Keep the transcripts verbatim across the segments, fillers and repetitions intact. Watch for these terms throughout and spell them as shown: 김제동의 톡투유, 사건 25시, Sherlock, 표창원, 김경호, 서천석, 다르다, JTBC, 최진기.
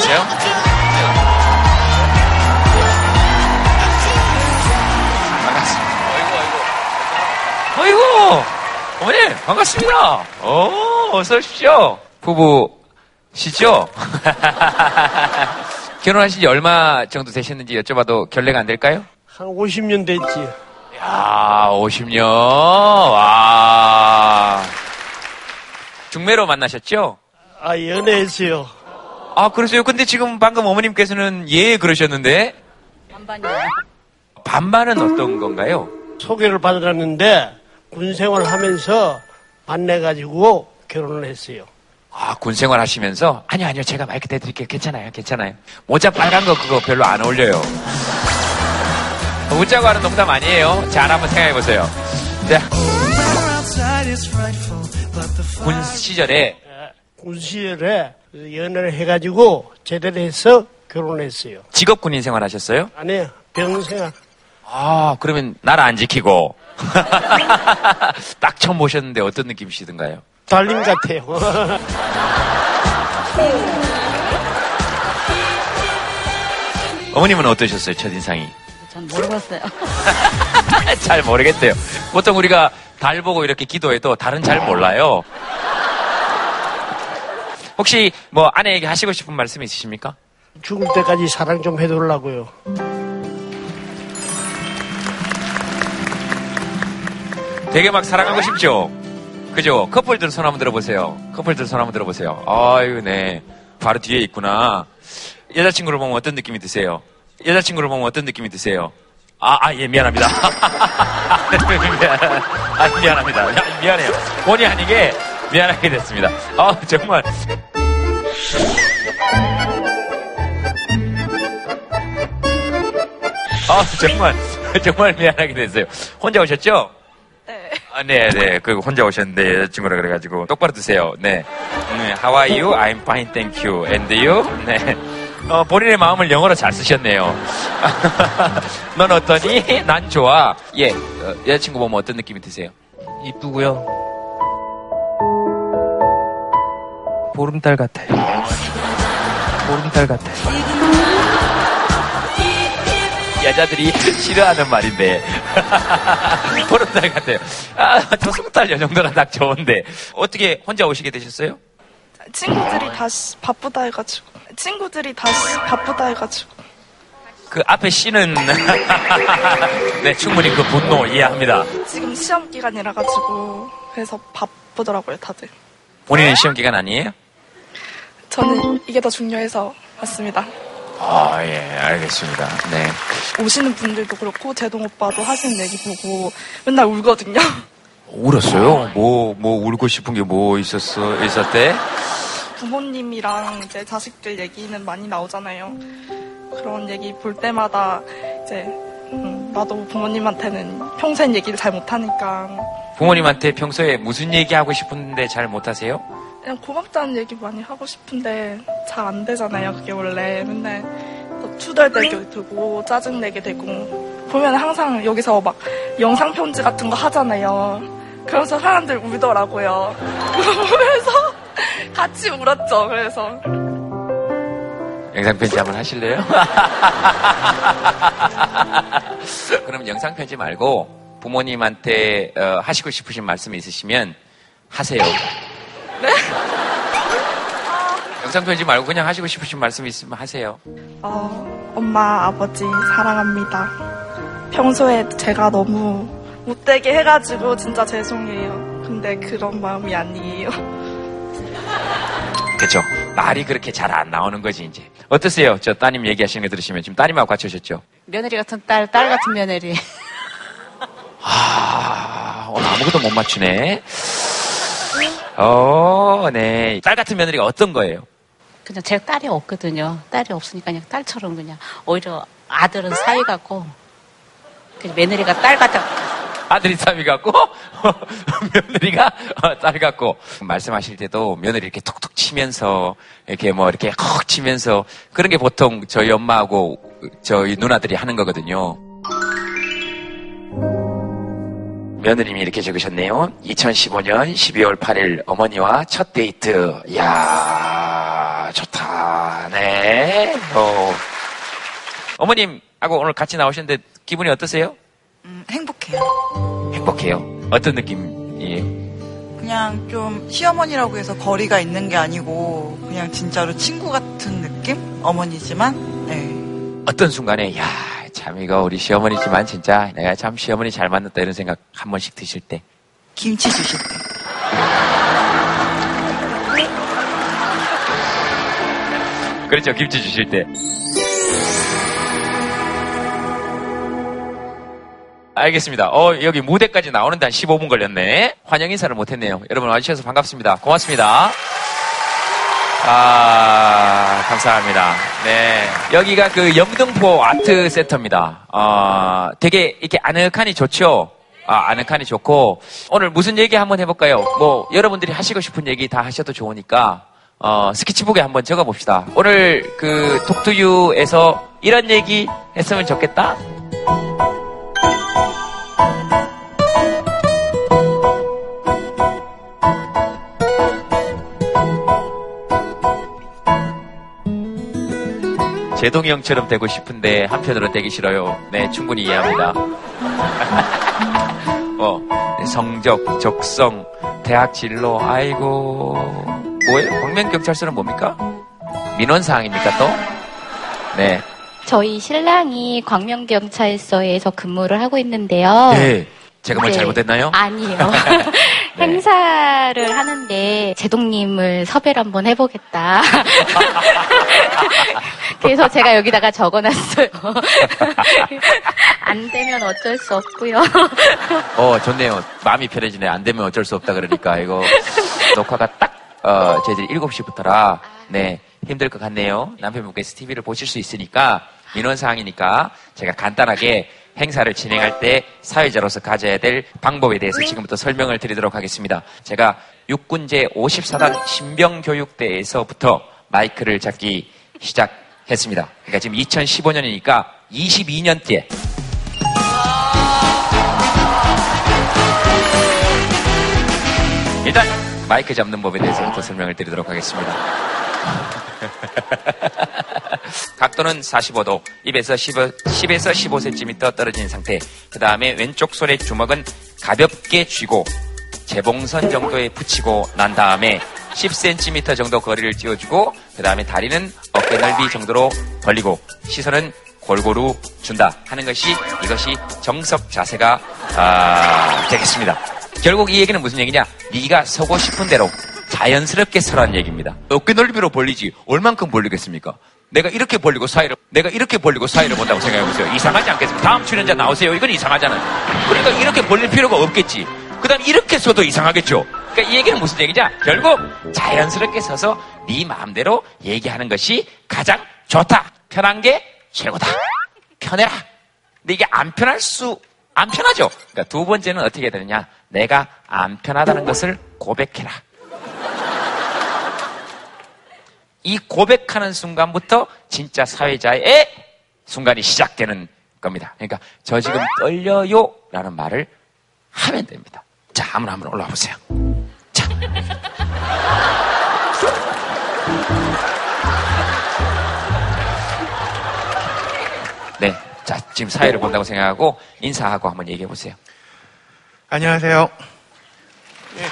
안녕하세요. 반갑습니다. 아이고, 아이고. 아이고, 어머님, 반갑습니다. 오, 어서 오십시오. 부부시죠? 결혼하신 지 얼마 정도 되셨는지 여쭤봐도 결례가 안 될까요? 한 오십 년 됐지. 야, 오십 년. 와. 중매로 만나셨죠? 아, 연애했어요. 아, 그러세요? 근데 지금 방금 어머님께서는 예 그러셨는데? 반반이요. 반반은 어떤 건가요? 소개를 받았는데 군생활 하면서 만나가지고 결혼을 했어요. 아, 군생활 하시면서? 아니요, 아니요. 제가 마이크 대드릴게요. 괜찮아요, 괜찮아요. 모자 빨간 거 그거 별로 안 어울려요. 웃자고 하는 농담 아니에요. 잘 한번 생각해보세요. 자. 군 시절에 군 시절에 연애를 해가지고 제대로 해서 결혼했어요. 직업 군인 생활 하셨어요? 아니요. 병생활. 아, 그러면 나라 안 지키고. 딱 처음 보셨는데 어떤 느낌이시던가요? 달님 같아요. 어머님은 어떠셨어요? 첫인상이? 전 모르겠어요. 잘 모르겠대요. 보통 우리가 달 보고 이렇게 기도해도 달은 잘 몰라요. 혹시 뭐 아내에게 하시고 싶은 말씀 있으십니까? 죽을 때까지 사랑 좀 해달라고요. 되게 막 사랑하고 싶죠? 그죠? 커플들 손 한번 들어보세요. 커플들 손 한번 들어보세요. 아유, 네. 바로 뒤에 있구나. 여자친구를 보면 어떤 느낌이 드세요? 여자친구를 보면 어떤 느낌이 드세요? 아, 아, 예, 미안합니다. 아, 미안합니다. 아, 미안해요. 본의 아니게 미안하게 됐습니다. 아, 정말. 아, 정말. 정말 미안하게 됐어요. 혼자 오셨죠? 네. 아, 네, 네. 그, 혼자 오셨는데 여자친구라 그래가지고. 똑바로 드세요. 네. 네. How are you? I'm fine, thank you. And you? 네. 어, 본인의 마음을 영어로 잘 쓰셨네요. 넌 어떠니? 난 좋아. 예, 어, 여자친구 보면 어떤 느낌이 드세요? 이쁘고요. 보름달 같아요. 보름달 같아요. 여자들이 싫어하는 말인데. 보름달 같아요. 아, 저 속달 요 정도는 딱 좋은데. 어떻게 혼자 오시게 되셨어요? 친구들이 다 바쁘다 해가지고. 친구들이 다 바쁘다 해가지고. 그 앞에 씨는 네, 충분히 그 분노 이해합니다. 지금 시험 기간이라 가지고 그래서 바쁘더라고요, 다들. 본인은 시험 기간 아니에요? 저는 이게 더 중요해서 왔습니다. 아, 예, 알겠습니다. 네. 오시는 분들도 그렇고 제동 오빠도 하시는 얘기 보고 맨날 울거든요. 울었어요? 뭐, 뭐 울고 싶은 게 뭐 있었어, 있었대? 부모님이랑 이제 자식들 얘기는 많이 나오잖아요. 그런 얘기 볼 때마다 이제 음, 나도 부모님한테는 평생 얘기를 잘 못하니까. 부모님한테 평소에 무슨 얘기하고 싶은데 잘 못하세요? 그냥 고맙다는 얘기 많이 하고 싶은데 잘 안 되잖아요. 그게 원래 맨날 투덜대게 되고 짜증내게 되고. 보면 항상 여기서 막 영상 편지 같은 거 하잖아요. 그래서 사람들 울더라고요. 그거 보면서 같이 울었죠. 그래서 영상 편지 한번 하실래요? 그럼 영상 편지 말고 부모님한테 어, 하시고 싶으신 말씀이 있으시면 하세요. 네? 영상 편지 말고 그냥 하시고 싶으신 말씀이 있으면 하세요. 어, 엄마, 아버지 사랑합니다. 평소에 제가 너무 못되게 해가지고 진짜 죄송해요. 근데 그런 마음이 아니에요. 그렇죠. 말이 그렇게 잘 안 나오는 거지 이제. 어떠세요? 저 따님 얘기하시는 거 들으시면 지금 따님하고 같이 오셨죠? 며느리 같은 딸, 딸 같은 며느리. 아, 오늘 아무것도 못 맞추네. 어, 네. 딸 같은 며느리가 어떤 거예요? 그냥 제 딸이 없거든요. 딸이 없으니까 그냥 딸처럼 그냥 오히려 아들은 사위 같고. 며느리가 딸 같아. 아들이 사위 같고, 며느리가 딸 같고. 말씀하실 때도 며느리 이렇게 톡톡 치면서, 이렇게 뭐 이렇게 콕 치면서, 그런 게 보통 저희 엄마하고 저희 누나들이 하는 거거든요. 며느님이 이렇게 적으셨네요. 이천십오 년 십이월 팔일 어머니와 첫 데이트. 이야, 좋다. 잘하네. 어. 어머님하고 오늘 같이 나오셨는데 기분이 어떠세요? 음, 행복해요. 행복해요? 어떤 느낌이에요? 그냥 좀 시어머니라고 해서 거리가 있는 게 아니고 그냥 진짜로 친구 같은 느낌? 어머니지만 네. 어떤 순간에 야, 참 이거 우리 시어머니지만 진짜 내가 참 시어머니 잘 만났다 이런 생각 한 번씩 드실 때? 김치 주실 때. 그렇죠, 김치 주실 때. 알겠습니다. 어, 여기 무대까지 나오는데 한 십오 분 걸렸네. 환영 인사를 못했네요. 여러분 와주셔서 반갑습니다. 고맙습니다. 아, 감사합니다. 네. 여기가 그 영등포 아트 센터입니다. 아, 되게 이렇게 아늑하니 좋죠? 아, 아늑하니 좋고. 오늘 무슨 얘기 한번 해볼까요? 뭐, 여러분들이 하시고 싶은 얘기 다 하셔도 좋으니까, 어, 스케치북에 한번 적어봅시다. 오늘 그 톡투유에서 이런 얘기 했으면 좋겠다? 제동이 형처럼 되고 싶은데 한편으로 되기 싫어요. 네, 충분히 이해합니다. 어, 성적, 적성, 대학 진로, 아이고. 뭐예요? 광명경찰서는 뭡니까? 민원사항입니까 또? 네. 저희 신랑이 광명경찰서에서 근무를 하고 있는데요. 네. 제가 뭘 네. 잘못했나요? 아니요. 네. 행사를 하는데 제동님을 섭외를 한번 해보겠다. 그래서 제가 여기다가 적어놨어요. 안 되면 어쩔 수 없고요. 어, 좋네요. 마음이 편해지네. 안 되면 어쩔 수 없다 그러니까. 이거 녹화가 딱 어, 저희들이 일곱 시부터라 네, 힘들 것 같네요. 남편분께서 티비를 보실 수 있으니까 민원사항이니까 제가 간단하게 행사를 진행할 때 사회자로서 가져야 될 방법에 대해서 지금부터 설명을 드리도록 하겠습니다. 제가 육군제 오십사 단 신병교육대에서부터 마이크를 잡기 시작했습니다. 그러니까 지금 이천십오 년이니까 이십이 년째. 일단 마이크 잡는 법에 대해서부터 설명을 드리도록 하겠습니다. 각도는 사십오 도, 입에서 십에서 십오 센티미터 떨어진 상태. 그 다음에 왼쪽 손의 주먹은 가볍게 쥐고 재봉선 정도에 붙이고 난 다음에 십 센티미터 정도 거리를 띄워주고 그 다음에 다리는 어깨 넓이 정도로 벌리고 시선은 골고루 준다 하는 것이 이것이 정석 자세가 아, 되겠습니다. 결국 이 얘기는 무슨 얘기냐? 네가 서고 싶은 대로 자연스럽게 서라는 얘기입니다. 어깨 넓이로 벌리지 얼만큼 벌리겠습니까? 내가 이렇게 벌리고 사이를 내가 이렇게 벌리고 사이를 본다고 생각해보세요. 이상하지 않겠습니까? 다음 출연자 나오세요. 이건 이상하잖아요. 그러니까 이렇게 벌릴 필요가 없겠지. 그 다음 이렇게 서도 이상하겠죠. 그러니까 이 얘기는 무슨 얘기냐? 결국 자연스럽게 서서 네 마음대로 얘기하는 것이 가장 좋다. 편한 게 최고다. 편해라. 근데 이게 안 편할 수 안 편하죠. 그러니까 두 번째는 어떻게 되느냐? 내가 안 편하다는 것을 고백해라. 이 고백하는 순간부터 진짜 사회자의 순간이 시작되는 겁니다. 그러니까 저 지금 떨려요 라는 말을 하면 됩니다. 자, 아무나 한번 올라와 보세요. 자. 네, 자 지금 사회를 본다고 생각하고 인사하고 한번 얘기해 보세요. 안녕하세요. 예.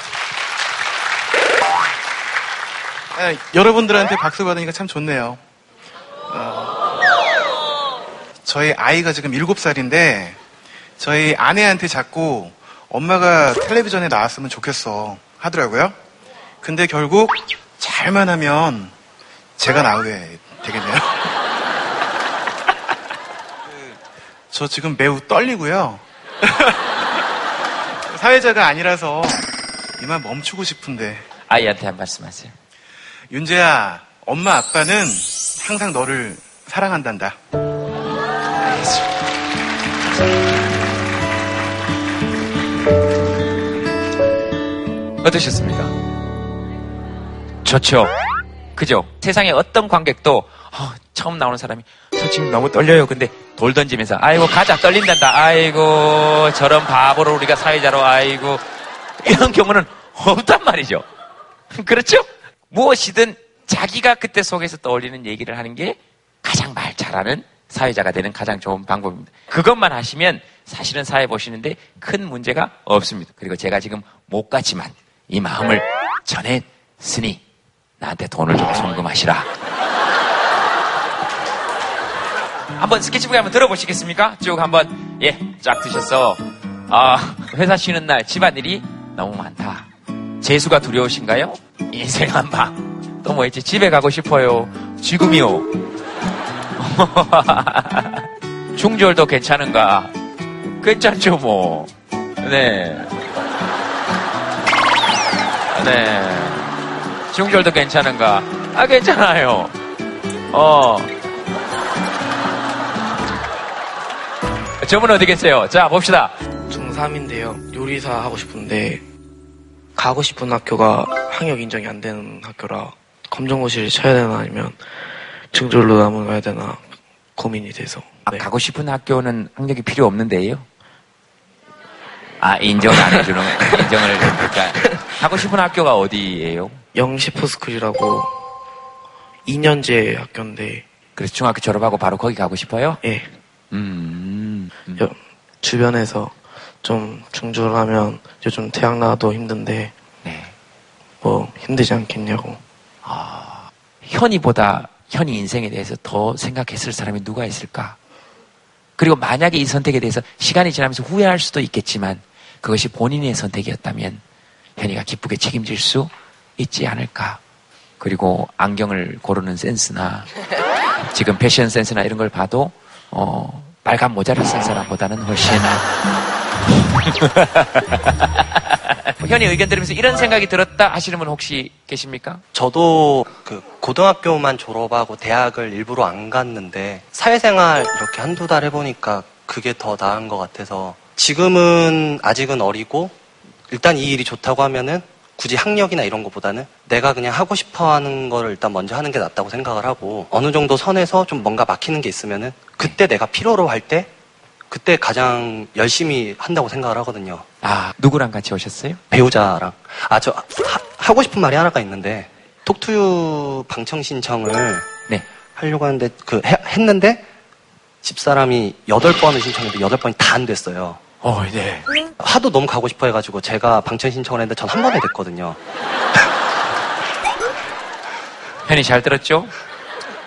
아, 여러분들한테 박수 받으니까 참 좋네요. 어, 저희 아이가 지금 일곱 살인데 저희 아내한테 자꾸 엄마가 텔레비전에 나왔으면 좋겠어 하더라고요. 근데 결국 잘만 하면 제가 나오게 되겠네요. 저 지금 매우 떨리고요. 사회자가 아니라서 이만 멈추고 싶은데. 아이한테 한 말씀 하세요. 윤재야, 엄마 아빠는 항상 너를 사랑한단다. 어떠셨습니까? 좋죠? 그죠? 세상에 어떤 관객도 어, 처음 나오는 사람이 저 지금 너무 떨려요. 근데 돌 던지면서 아이고 가자 떨린단다. 아이고 저런 바보로 우리가 사회자로 아이고 이런 경우는 없단 말이죠. 그렇죠? 무엇이든 자기가 그때 속에서 떠올리는 얘기를 하는 게 가장 말 잘하는 사회자가 되는 가장 좋은 방법입니다. 그것만 하시면 사실은 사회 보시는데 큰 문제가 없습니다. 그리고 제가 지금 못 갔지만 이 마음을 전했으니 나한테 돈을 좀 송금하시라. 한번 스케치북에 한번 들어보시겠습니까? 쭉 한번 예, 쫙 드셔서 아, 회사 쉬는 날 집안일이 너무 많다. 재수가 두려우신가요? 인생 한방. 또 뭐 있지? 집에 가고 싶어요. 지금이요. 중졸도 괜찮은가? 괜찮죠 뭐. 네. 네. 중졸도 괜찮은가? 아 괜찮아요. 어. 저분 어디 계세요? 자 봅시다. 중삼인데요. 요리사 하고 싶은데 가고 싶은 학교가 학력 인정이 안 되는 학교라 검정고시를 쳐야 되나 아니면 중졸로 남아야 되나 고민이 돼서. 네. 아, 가고 싶은 학교는 학력이 필요 없는데요? 아 인정 안 해주는 인정을 해주니까. 가고 싶은 학교가 어디예요? 영시포스쿨이라고 이 년제 학교인데. 그래서 중학교 졸업하고 바로 거기 가고 싶어요? 예. 음. 음. 여, 주변에서 좀 중졸하면 요즘 대학 나와도 힘든데 네. 뭐 힘들지 않겠냐고. 아, 현이보다 현이 인생에 대해서 더 생각했을 사람이 누가 있을까? 그리고 만약에 이 선택에 대해서 시간이 지나면서 후회할 수도 있겠지만 그것이 본인의 선택이었다면 현이가 기쁘게 책임질 수 있지 않을까? 그리고 안경을 고르는 센스나 지금 패션 센스나 이런 걸 봐도 어, 빨간 모자를 쓴 사람보다는 훨씬 현이 의견 들으면서 이런 생각이 들었다 하시는 분 혹시 계십니까? 저도 그 고등학교만 졸업하고 대학을 일부러 안 갔는데 사회생활 이렇게 한두 달 해보니까 그게 더 나은 것 같아서 지금은 아직은 어리고 일단 이 일이 좋다고 하면은 굳이 학력이나 이런 것보다는 내가 그냥 하고 싶어하는 거를 일단 먼저 하는 게 낫다고 생각을 하고 어느 정도 선에서 좀 뭔가 막히는 게 있으면은 그때 내가 필요로 할 때 그때 가장 열심히 한다고 생각을 하거든요. 아, 누구랑 같이 오셨어요? 배우자랑. 아, 저 하, 하고 싶은 말이 하나가 있는데 톡투유 방청 신청을 네. 하려고 하는데 그 해, 했는데 집사람이 여덟 번을 신청했는데 여덟 번이 다 안 됐어요. 어, 네. 하도 너무 가고 싶어 해가지고 제가 방청 신청을 했는데 전 한 번에 됐거든요. 현이 잘 들었죠?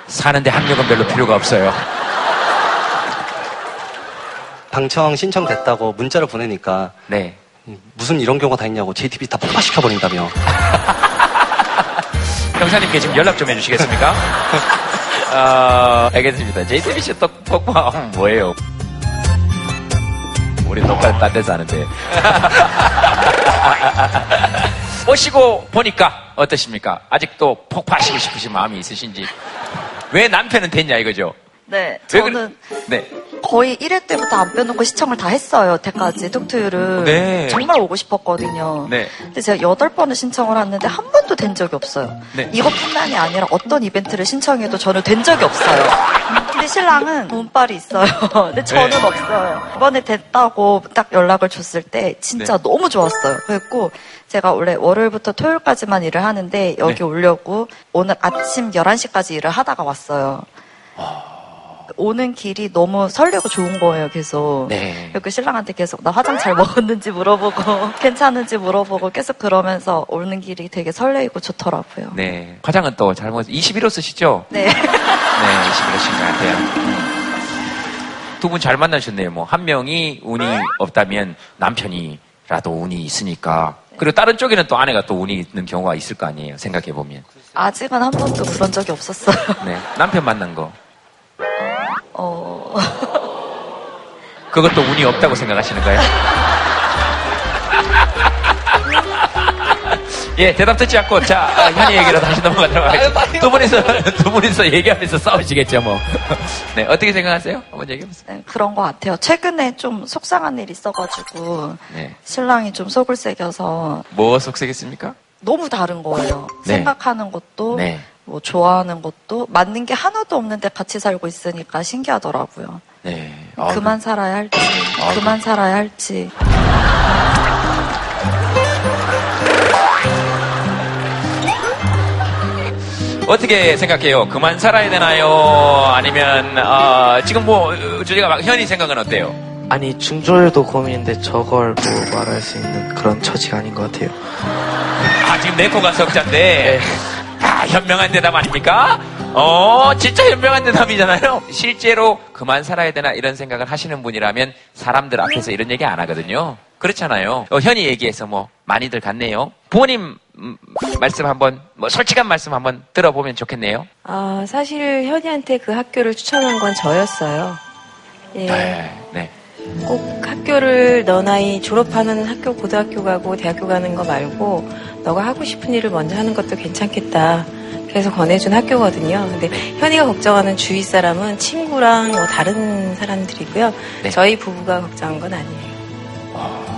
사는데 학력은 별로 필요가 없어요. 방청 신청됐다고 문자를 보내니까 네. 무슨 이런 경우가 다 있냐고 제이티비씨 다 폭파시켜버린다며. 형사님께 지금 연락 좀 해주시겠습니까? 어, 알겠습니다. 제이티비씨 폭파 뭐예요? 우리 똑같이 딴 데서 하는데. 오시고 보니까 어떠십니까? 아직도 폭파하시고 싶으신 마음이 있으신지. 왜 남편은 됐냐 이거죠? 네, 저는 그래? 네. 거의 일 회 때부터 안 빼놓고 시청을 다 했어요, 여태까지, 톡투유를. 네. 정말 오고 싶었거든요. 네. 근데 제가 여덟 번을 신청을 했는데 한 번도 된 적이 없어요. 네. 이것뿐만이 아니라 어떤 이벤트를 신청해도 저는 된 적이 없어요. 근데 신랑은 돈빨이 있어요. 근데 저는 네. 없어요. 이번에 됐다고 딱 연락을 줬을 때 진짜 네. 너무 좋았어요. 그랬고 제가 원래 월요일부터 토요일까지만 일을 하는데 여기 네. 오려고 오늘 아침 열한 시까지 일을 하다가 왔어요. 와. 오는 길이 너무 설레고 좋은 거예요, 계속. 네. 그 신랑한테 계속 나 화장 잘 먹었는지 물어보고 괜찮은지 물어보고 계속 그러면서 오는 길이 되게 설레이고 좋더라고요. 네. 화장은 또 잘 먹었어요. 이십일 호 쓰시죠? 네. 네, 이십일 호 쓰신 것 같아요. 두 분 잘 만나셨네요. 뭐 한 명이 운이 없다면 남편이라도 운이 있으니까. 그리고 다른 쪽에는 또 아내가 또 운이 있는 경우가 있을 거 아니에요, 생각해보면. 아직은 한 번도 그런 적이 없었어요. 네. 남편 만난 거. 어... 그것도 운이 없다고 생각하시는가요? 예, 대답 듣지 않고 자 아, 현이 얘기로 다시 넘어가도록 하겠습니다. 두 분이서 두 분이서 얘기하면서 싸우시겠죠 뭐. 네, 어떻게 생각하세요? 한번 얘기해보세요. 네, 그런 것 같아요. 최근에 좀 속상한 일이 있어가지고 네. 신랑이 좀 속을 새겨서. 뭐 속색했습니까? 너무 다른 거예요. 네. 생각하는 것도. 네. 뭐 좋아하는 것도 맞는 게 하나도 없는데 같이 살고 있으니까 신기하더라고요. 네. 아, 그만 네. 살아야 할지, 아, 그만 네. 살아야 할지. 어떻게 생각해요? 그만 살아야 되나요? 아니면 어, 지금 뭐 저희가 막 현이 생각은 어때요? 아니 중졸도 고민인데 저걸 뭐 말할 수 있는 그런 처지가 아닌 것 같아요. 아 지금 내 코가 석자인데 네. 아, 현명한 대답 아닙니까? 어 진짜 현명한 대답이잖아요. 실제로 그만 살아야 되나 이런 생각을 하시는 분이라면 사람들 앞에서 이런 얘기 안 하거든요. 그렇잖아요. 어, 현이 얘기해서 뭐 많이들 갔네요. 부모님 음, 말씀 한번 뭐 솔직한 말씀 한번 들어보면 좋겠네요. 아 사실 현이한테 그 학교를 추천한 건 저였어요. 예. 네, 네. 꼭 학교를 너 나이 졸업하는 학교 고등학교 가고 대학교 가는 거 말고 너가 하고 싶은 일을 먼저 하는 것도 괜찮겠다. 그래서 권해준 학교거든요. 근데 현이가 걱정하는 주위 사람은 친구랑 뭐 다른 사람들이고요. 네. 저희 부부가 걱정한 건 아니에요. 와.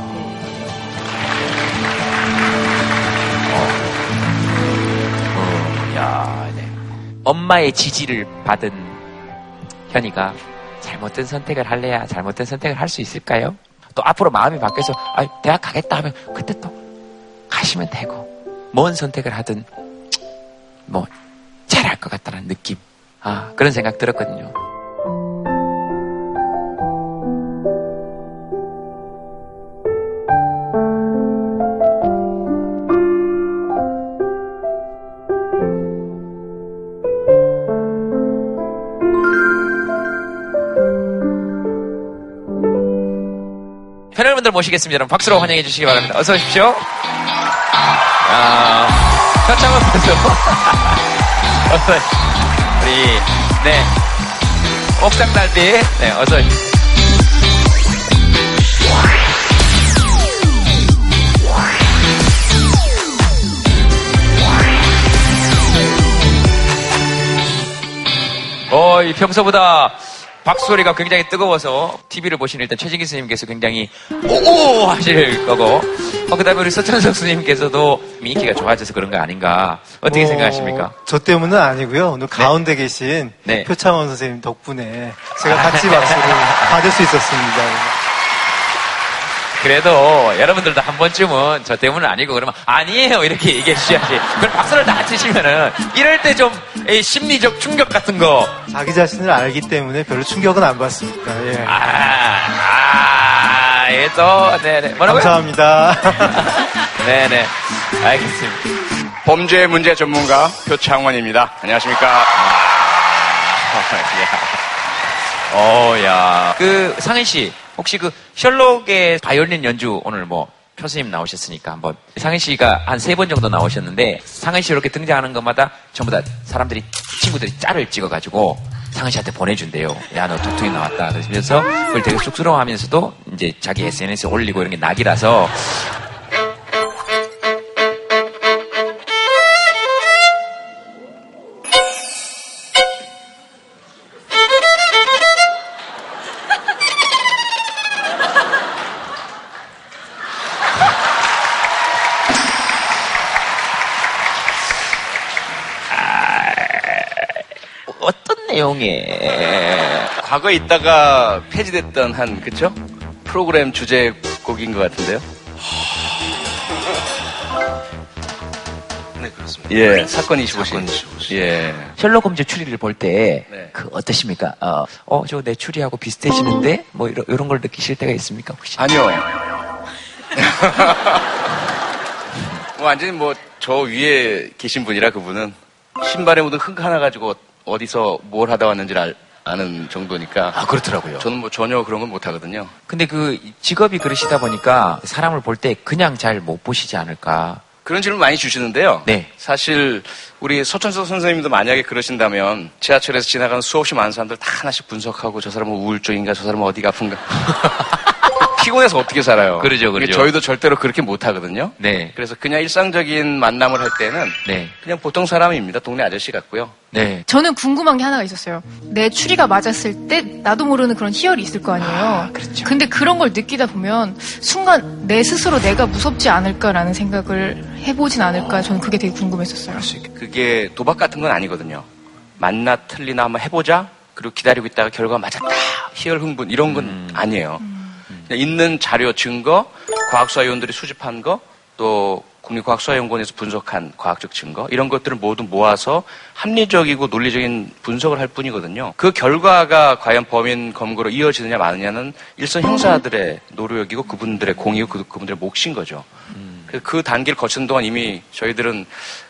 야, 네. 엄마의 지지를 받은 현이가 잘못된 선택을 할래야 잘못된 선택을 할 수 있을까요? 또 앞으로 마음이 바뀌어서 아, 대학 가겠다 하면 그때 또 가시면 되고 뭔 선택을 하든 뭐 잘할 것 같다는 느낌 아 그런 생각 들었거든요. 모시겠습니다. 여러분 박수로 환영해 주시기 바랍니다. 어서 오십시오. 아, 표창원 선수. 어서 우리 네 옥상 달빛 네 어서 오십시오. 어, 이 평소보다. 박수 소리가 굉장히 뜨거워서 티비를 보시는 일단 최진기 스님께서 굉장히 오오 하실 거고 어, 그 다음에 우리 서천석 스님께서도 인기가 좋아져서 그런 거 아닌가 어떻게 어, 생각하십니까? 저 때문은 아니고요. 오늘 네. 가운데 계신 네. 표창원 선생님 덕분에 제가 같이 박수를 받을 수 있었습니다. 그래도 여러분들도 한 번쯤은 저 때문은 아니고 그러면 아니에요 이렇게 얘기해 주셔야지. 그럼 박수를 다 치시면은 이럴 때 좀 심리적 충격 같은 거 자기 자신을 알기 때문에 별로 충격은 안 받습니다. 예. 아, 아, 예 또 네네 뭐라고요? 감사합니다. 네네 알겠습니다. 범죄 문제 전문가 표창원입니다. 안녕하십니까? 오야 그 상인 씨. 혹시 그 셜록의 바이올린 연주 오늘 뭐 표수님 나오셨으니까 한번 상현 씨가 한 세 번 정도 나오셨는데 상현 씨 이렇게 등장하는 것마다 전부 다 사람들이 친구들이 짤을 찍어가지고 상현 씨한테 보내준대요. 야 너 톡투유 나왔다. 그러면서 그걸 되게 쑥스러워하면서도 이제 자기 에스엔에스에 올리고 이런 게 낙이라서 과거에 있다가 폐지됐던 한 그쵸? 프로그램 주제곡인 것 같은데요. 네 그렇습니다. 예 사건 이십오 시. 사건 이십오 시. 예 셜록 홈즈 추리를 볼 때 그 네. 어떠십니까? 어 저 내 추리하고 비슷해지는데 뭐 이런 이런 걸 느끼실 때가 있습니까 혹시? 아니요. 뭐 완전히 뭐 저 위에 계신 분이라 그분은 신발에 묻은 흙 하나 가지고. 어디서 뭘 하다 왔는지를 알, 아는 정도니까. 아, 그렇더라고요. 저는 뭐 전혀 그런 건 못 하거든요. 근데 그 직업이 그러시다 보니까 사람을 볼 때 그냥 잘 못 보시지 않을까. 그런 질문 많이 주시는데요. 네. 사실 우리 서천석 선생님도 만약에 그러신다면 지하철에서 지나가는 수없이 많은 사람들 다 하나씩 분석하고 저 사람은 우울증인가 저 사람은 어디가 아픈가. 피곤해서 어떻게 살아요? 그러죠, 그러죠. 저희도 절대로 그렇게 못 하거든요. 네. 그래서 그냥 일상적인 만남을 할 때는 네. 그냥 보통 사람입니다. 동네 아저씨 같고요. 네. 저는 궁금한 게 하나가 있었어요. 내 추리가 맞았을 때 나도 모르는 그런 희열이 있을 거 아니에요. 아, 그렇죠. 근데 그런 걸 느끼다 보면 순간 내 스스로 내가 무섭지 않을까라는 생각을 해보진 않을까. 저는 그게 되게 궁금했었어요. 그게 도박 같은 건 아니거든요. 맞나 틀리나 한번 해보자. 그리고 기다리고 있다가 결과 맞았다. 희열 흥분 이런 건 음. 아니에요. 음. 있는 자료, 증거, 과학수사위원들이 수집한 거, 또 국립과학수사연구원에서 분석한 과학적 증거 이런 것들을 모두 모아서 합리적이고 논리적인 분석을 할 뿐이거든요. 그 결과가 과연 범인 검거로 이어지느냐 마느냐는 일선 형사들의 노력이고 그분들의 공이고 그, 그분들의 몫인 거죠. 음. 그 단계를 거치는 동안 이미 저희들은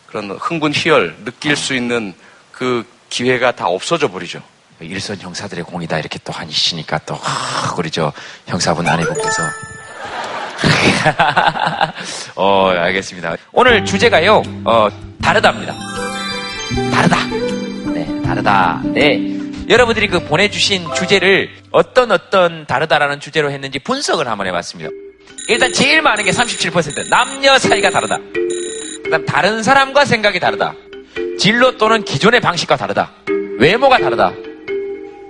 그런 흥분, 희열 느낄 수 있는 그 기회가 다 없어져 버리죠. 일선 형사들의 공이다 이렇게 또 하시니까 또 하, 우리 저 형사분 아내분께서 어, 알겠습니다. 오늘 주제가요, 어, 다르다입니다. 다르다. 네, 다르다. 네. 여러분들이 그 보내주신 주제를 어떤 어떤 다르다라는 주제로 했는지 분석을 한번 해봤습니다. 일단 제일 많은 게 삼십칠 퍼센트. 남녀 사이가 다르다. 그 다음 다른 사람과 생각이 다르다. 진로 또는 기존의 방식과 다르다. 외모가 다르다.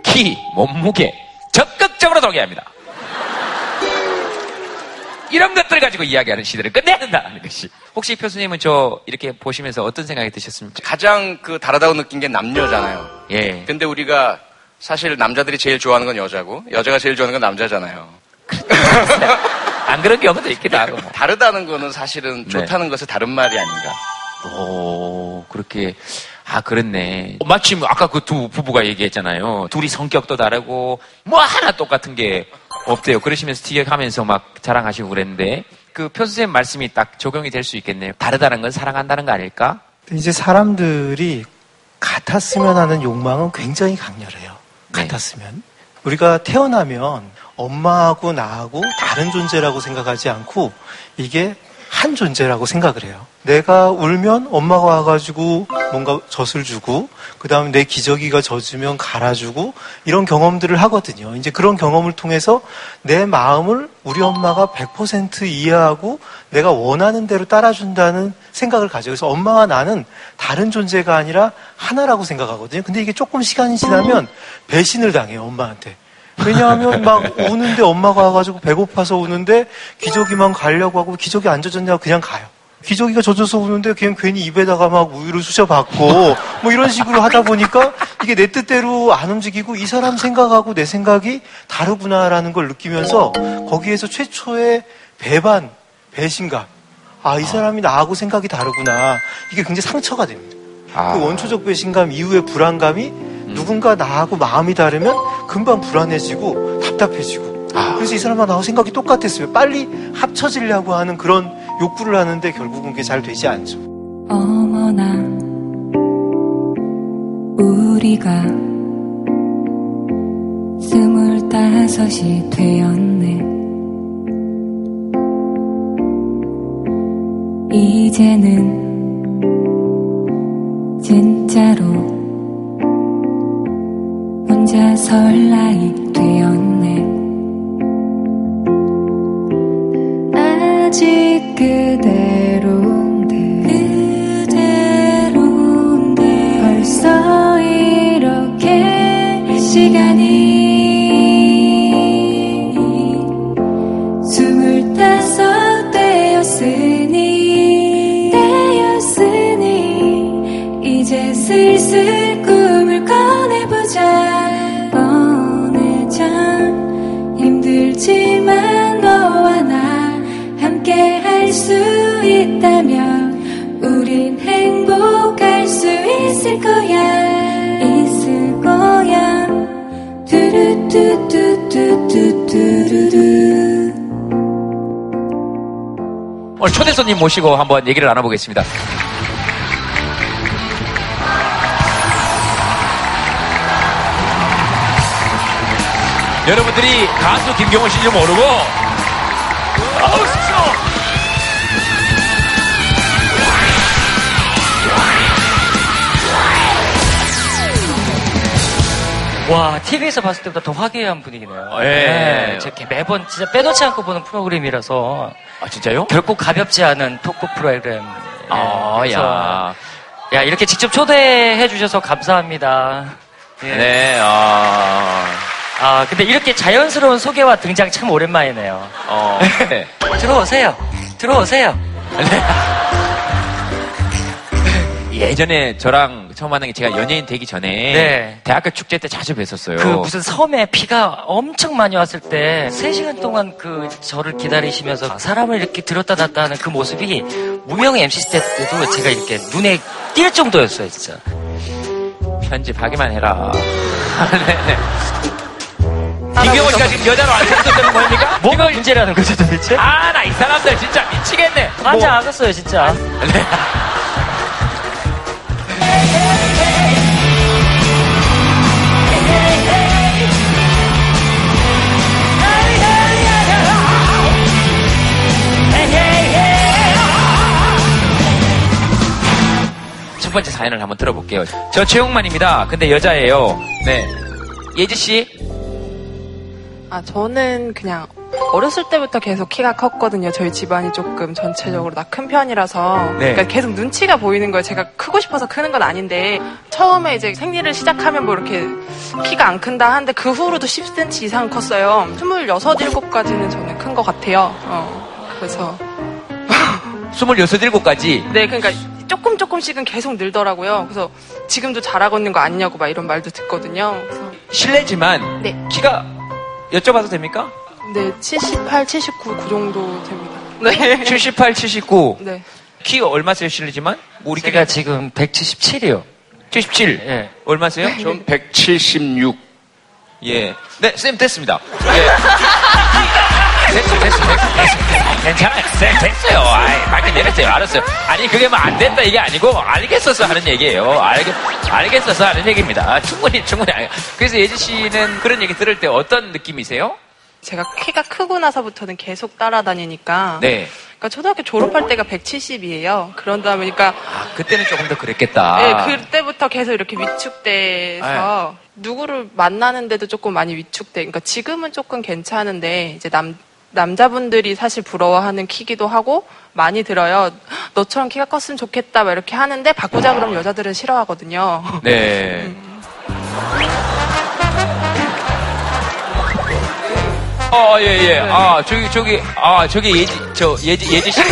키, 몸무게. 적극적으로 동의합니다. 이런 것들 가지고 이야기하는 시대를 끝내야 된다는 것이. 혹시 교수님은 저 이렇게 보시면서 어떤 생각이 드셨습니까? 가장 그 다르다고 느낀 게 남녀잖아요. 예. 근데 우리가 사실 남자들이 제일 좋아하는 건 여자고 여자가 제일 좋아하는 건 남자잖아요. 안 그런 경우도 있기도 하고. 뭐. 다르다는 거는 사실은 좋다는 네. 것의 다른 말이 아닌가. 오, 그렇게. 아, 그렇네. 마침 아까 그 두 부부가 얘기했잖아요. 둘이 성격도 다르고 뭐 하나 똑같은 게 없대요. 그러시면서 티격하면서 막 자랑하시고 그랬는데 그 표수쌤 말씀이 딱 적용이 될 수 있겠네요. 다르다는 건 사랑한다는 거 아닐까? 이제 사람들이 같았으면 하는 욕망은 굉장히 강렬해요. 네. 같았으면. 우리가 태어나면 엄마하고 나하고 다른 존재라고 생각하지 않고 이게 한 존재라고 생각을 해요. 내가 울면 엄마가 와가지고 뭔가 젖을 주고 그 다음에 내 기저귀가 젖으면 갈아주고 이런 경험들을 하거든요. 이제 그런 경험을 통해서 내 마음을 우리 엄마가 백 퍼센트 이해하고 내가 원하는 대로 따라준다는 생각을 가져요. 그래서 엄마와 나는 다른 존재가 아니라 하나라고 생각하거든요. 근데 이게 조금 시간이 지나면 배신을 당해요. 엄마한테. 왜냐하면 막 우는데 엄마가 와가지고 배고파서 우는데 기저귀만 가려고 하고 기저귀 안 젖었냐고 그냥 가요. 기저귀가 젖어서 우는데 그냥 괜히 입에다가 막 우유를 쑤셔받고 뭐 이런 식으로 하다 보니까 이게 내 뜻대로 안 움직이고 이 사람 생각하고 내 생각이 다르구나라는 걸 느끼면서 거기에서 최초의 배반, 배신감. 아, 이 사람이 나하고 생각이 다르구나. 이게 굉장히 상처가 됩니다. 아. 그 원초적 배신감 이후의 불안감이 누군가 나하고 마음이 다르면 금방 불안해지고 답답해지고 아. 그래서 이 사람과 나하고 생각이 똑같았으면 빨리 합쳐지려고 하는 그런 욕구를 하는데 결국은 그게 잘 되지 않죠. 어머나 우리가 스물다섯이 되었네. 이제는 진짜로 혼자 설날이 되었네. 아직 그대로인데, 그대로인데 벌써 이렇게 시간이 스물다섯 되었으니 되었으니 이제 슬슬 꿈을 꺼내보자. 지만 너와 나 함께 할 수 있다면 우린 행복할 수 있을 거야 있을 거야. 두루두두두두두두. 오늘 초대 손님 모시고 한번 얘기를 나눠보겠습니다. 여러분들이 가수 김경호 씨인지 모르고 어우 시끄러워. 와, 티비에서 봤을 때보다 더 화기애애한 분위기네요. 예. 네, 저렇게 매번 진짜 빼놓지 않고 보는 프로그램이라서. 아, 진짜요? 결코 가볍지 않은 토크 프로그램. 아, 네, 야. 야, 이렇게 직접 초대해 주셔서 감사합니다. 네, 네 아. 아, 근데 이렇게 자연스러운 소개와 등장 참 오랜만이네요. 어. 네. 들어오세요. 들어오세요. 네. 예전에 저랑 처음 만난 게 제가 연예인 되기 전에 네. 대학교 축제 때 자주 뵀었어요. 그 무슨 섬에 비가 엄청 많이 왔을 때 세 시간 동안 그 저를 기다리시면서 사람을 이렇게 들었다 놨다 하는 그 모습이 무명의 엠씨 때도 제가 이렇게 눈에 띌 정도였어요, 진짜. 편집하기만 해라. 네. 김경호 씨가 지금 여자로 안 생겼다는 겁니까? 뭐가 문제라는 거죠 도대체? 아, 나 이 사람들 진짜 미치겠네. 완전 뭐... 악었어요 진짜. 네. 첫 번째 사연을 한번 들어볼게요. 저 최용만입니다. 근데 여자예요. 네. 예지 씨. 아, 저는 그냥 어렸을 때부터 계속 키가 컸거든요. 저희 집안이 조금 전체적으로 다 큰 편이라서. 네. 그러니까 계속 눈치가 보이는 거예요. 제가 크고 싶어서 크는 건 아닌데, 처음에 이제 생리를 시작하면 뭐 이렇게 키가 안 큰다 하는데, 그 후로도 십 센티미터 이상 컸어요. 스물여섯, 일곱까지는 저는 큰 것 같아요. 어, 그래서. 스물여섯, 일곱까지? 네, 그러니까 조금 조금씩은 계속 늘더라고요. 그래서 지금도 잘하고 있는 거 아니냐고 막 이런 말도 듣거든요. 그래서. 실례지만. 네. 키가. 여쭤봐도 됩니까? 네, 칠십팔, 칠십구 그 정도 됩니다. 네. 칠십팔, 칠십구. 네. 키 얼마세요, 실례지만? 우리끼리 제가 지금 백칠십칠이요. 칠십칠. 예. 네. 얼마세요? 전 백칠십육. 예. 네, 쌤 됐습니다. 예. 됐어, 됐어, 됐어, 됐어. 괜찮아요, 쌤 됐어요. 아이, 밝게 내렸어요. 알았어요. 아니 그게 뭐 안 됐다 이게 아니고 알겠어서 하는 얘기예요. 알 알겠어서 하는 얘기입니다. 충분히 충분히. 알... 그래서 예지 씨는 그런 얘기 들을 때 어떤 느낌이세요? 제가 키가 크고 나서부터는 계속 따라다니니까. 네. 그러니까 초등학교 졸업할 때가 백칠십이에요. 그런다 보니까. 아, 그때는 조금 더 그랬겠다. 네, 그때부터 계속 이렇게 위축돼서 네. 누구를 만나는데도 조금 많이 위축돼. 그러니까 지금은 조금 괜찮은데 이제 남. 남자분들이 사실 부러워하는 키기도 하고 많이 들어요. 너처럼 키가 컸으면 좋겠다 막 이렇게 하는데 바꾸자 그러면 여자들은 싫어하거든요. 네. 음. 어, 예, 예. 아, 저기, 저기, 아, 저기 예지, 저, 예지, 예지 씨.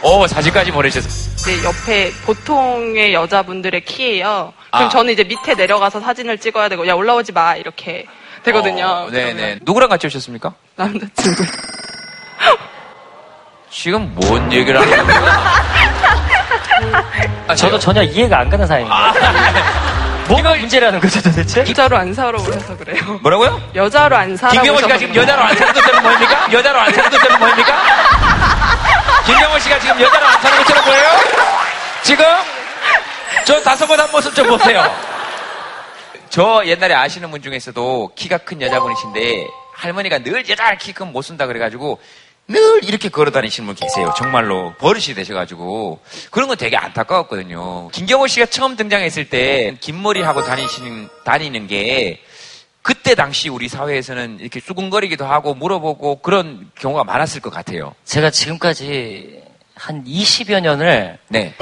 어, 사진까지 보내주셔서. 네, 옆에 보통의 여자분들의 키예요. 그럼 아. 저는 이제 밑에 내려가서 사진을 찍어야 되고, 야, 올라오지 마. 이렇게. 되거든요. 어, 네네. 누구랑 같이 오셨습니까? 남자친구. 지금 뭔 얘기를 하는 거야? 아, 저도 전혀 이해가 안 가는 사이입니다. 아, 뭐가 문제라는 거죠 도대체? 여자로 안 살아오셔서 그래요. 뭐라고요? 여자로 안 살아오셔서. 김경호 씨가 지금 여자로 안 사는 것처럼 보입니까? 여자로 안 사는 것처럼 보입니까? 김경호 씨가 지금 여자로 안 사는 것처럼 보여요? 지금 저 다소곳한 모습 좀 보세요. 저 옛날에 아시는 분 중에서도 키가 큰 여자분이신데 할머니가 늘 여자 키 큰 못 쓴다 그래가지고 늘 이렇게 걸어다니시는 분 계세요. 정말로 버릇이 되셔가지고 그런 건 되게 안타까웠거든요. 김경호 씨가 처음 등장했을 때 긴 머리 하고 다니시는 다니는 게 그때 당시 우리 사회에서는 이렇게 쭈근거리기도 하고 물어보고 그런 경우가 많았을 것 같아요. 제가 지금까지 한 이십여 년을 네.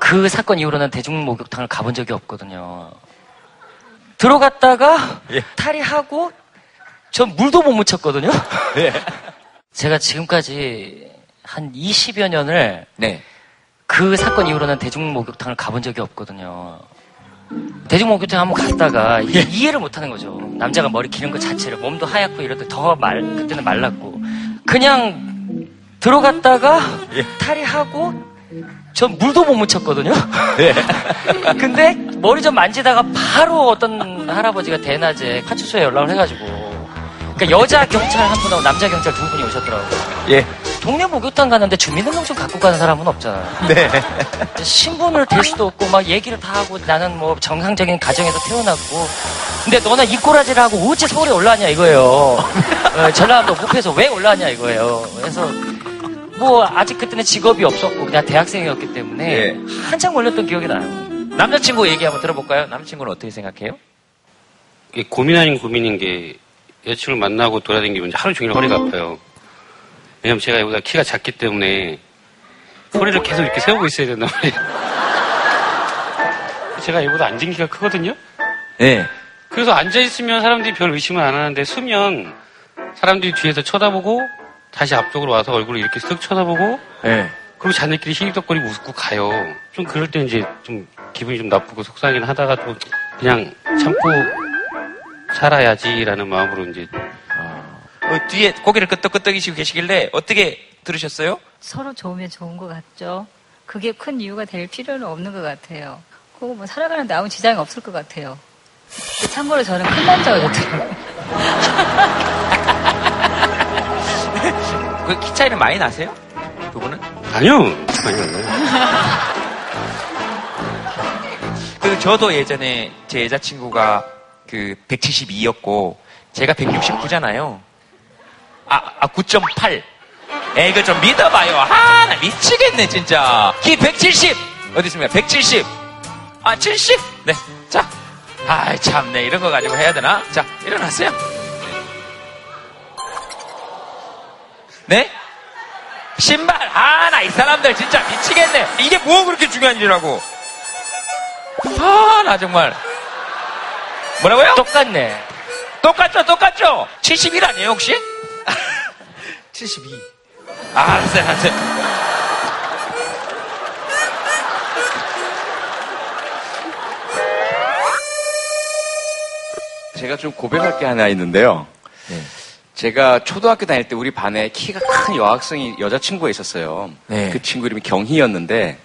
그 사건 이후로는 대중 목욕탕을 가본 적이 없거든요. 들어갔다가 예. 탈의하고 전 물도 못 묻혔거든요. 예. 제가 지금까지 한 이십여 년을 네. 그 사건 이후로는 대중 목욕탕을 가본 적이 없거든요. 대중 목욕탕 한번 갔다가 예. 이해를 못하는 거죠. 남자가 머리 기는 것 자체를 몸도 하얗고 이런데 더 말 그때는 말랐고 그냥 들어갔다가 예. 탈의하고 전 물도 못 묻혔거든요. 네. 근데 머리 좀 만지다가 바로 어떤 할아버지가 대낮에 파출소에 연락을 해가지고 그러니까 여자 경찰 한 분하고 남자 경찰 두 분이 오셨더라고요. 예. 동네 목욕탕 가는데 주민등록증 갖고 가는 사람은 없잖아요. 네. 신분을 댈 수도 없고 막 얘기를 다 하고 나는 뭐 정상적인 가정에서 태어났고 근데 너나 이 꼬라지를 하고 어째 서울에 올라왔냐 이거예요. 네, 전라남도 목포에서 왜 올라왔냐 이거예요. 그래서 뭐 아직 그때는 직업이 없었고 그냥 대학생이었기 때문에 예. 한참 걸렸던 기억이 나요. 남자친구 얘기 한번 들어볼까요? 남자친구는 어떻게 생각해요? 이게 고민 아닌 고민인 게 여자친구를 만나고 돌아다니면 하루 종일 허리가 아파요. 왜냐면 제가 여기다 키가 작기 때문에 허리를 계속 이렇게 세우고 있어야 된단 말이에요. 제가 얘보다 앉은 키가 크거든요? 네. 그래서 앉아있으면 사람들이 별 의심을 안 하는데 서면 사람들이 뒤에서 쳐다보고 다시 앞쪽으로 와서 얼굴을 이렇게 쓱 쳐다보고 네. 그럼 자네끼리 희희덕거리고 웃고 가요. 좀 그럴 때 이제 좀 기분이 좀 나쁘고 속상하긴 하다가도 그냥 참고 살아야지라는 마음으로 이제. 어, 뒤에 고개를 끄덕끄덕이시고 계시길래 어떻게 들으셨어요? 서로 좋으면 좋은 것 같죠. 그게 큰 이유가 될 필요는 없는 것 같아요. 그거 뭐 살아가는데 아무 지장이 없을 것 같아요. 참고로 저는 큰 남자였거든요. 그 키 차이는 많이 나세요? 두 분은? 아니요. 아니요. 그 저도 예전에 제 여자친구가 그 백칠십이였고 제가 백육십구잖아요. 아, 아 구 점 팔. 에이, 이거 좀 믿어봐요. 아, 나 미치겠네, 진짜. 키 백칠십! 어디 있습니까? 백칠십! 아, 칠십! 네, 자. 아이, 참네. 이런 거 가지고 해야 되나? 자, 일어났어요. 네? 신발! 아, 나 이 사람들 진짜 미치겠네. 이게 뭐 그렇게 중요한 일이라고. 아, 나 정말. 뭐라고요? 똑같네. 똑같죠, 똑같죠? 칠십일 아니에요, 혹시? 칠십이. 아, 알았어요, 알았어요. 제가 좀 고백할 게 하나 있는데요. 네. 제가 초등학교 다닐 때 우리 반에 키가 큰 여학생이, 여자친구가 있었어요. 네. 그 친구 이름이 경희였는데,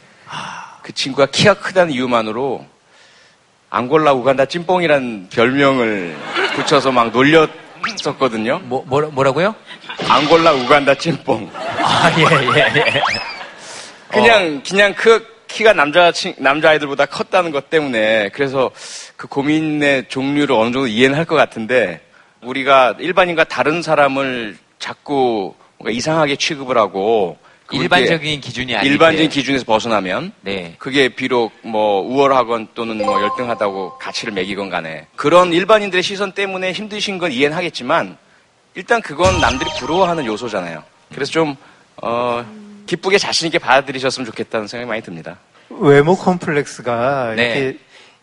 그 친구가 키가 크다는 이유만으로 안골라 우간다 찐뽕이란 별명을 붙여서 막 놀렸었거든요. 뭐, 뭐라, 뭐라고요? 안골라 우간다 찐뽕. 아, 예, 예, 예. 그냥, 어. 그냥 그 키가 남자, 남자아이들보다 컸다는 것 때문에, 그래서 그 고민의 종류를 어느 정도 이해는 할 것 같은데, 우리가 일반인과 다른 사람을 자꾸 뭔가 이상하게 취급을 하고, 일반적인 기준이 아니에요. 일반적인 기준에서 벗어나면, 네. 그게 비록 뭐 우월하건 또는 뭐 열등하다고 가치를 매기건 간에 그런 일반인들의 시선 때문에 힘드신 건 이해는 하겠지만 일단 그건 남들이 부러워하는 요소잖아요. 그래서 좀 어, 기쁘게 자신 있게 받아들이셨으면 좋겠다는 생각이 많이 듭니다. 외모 콤플렉스가 네. 이렇게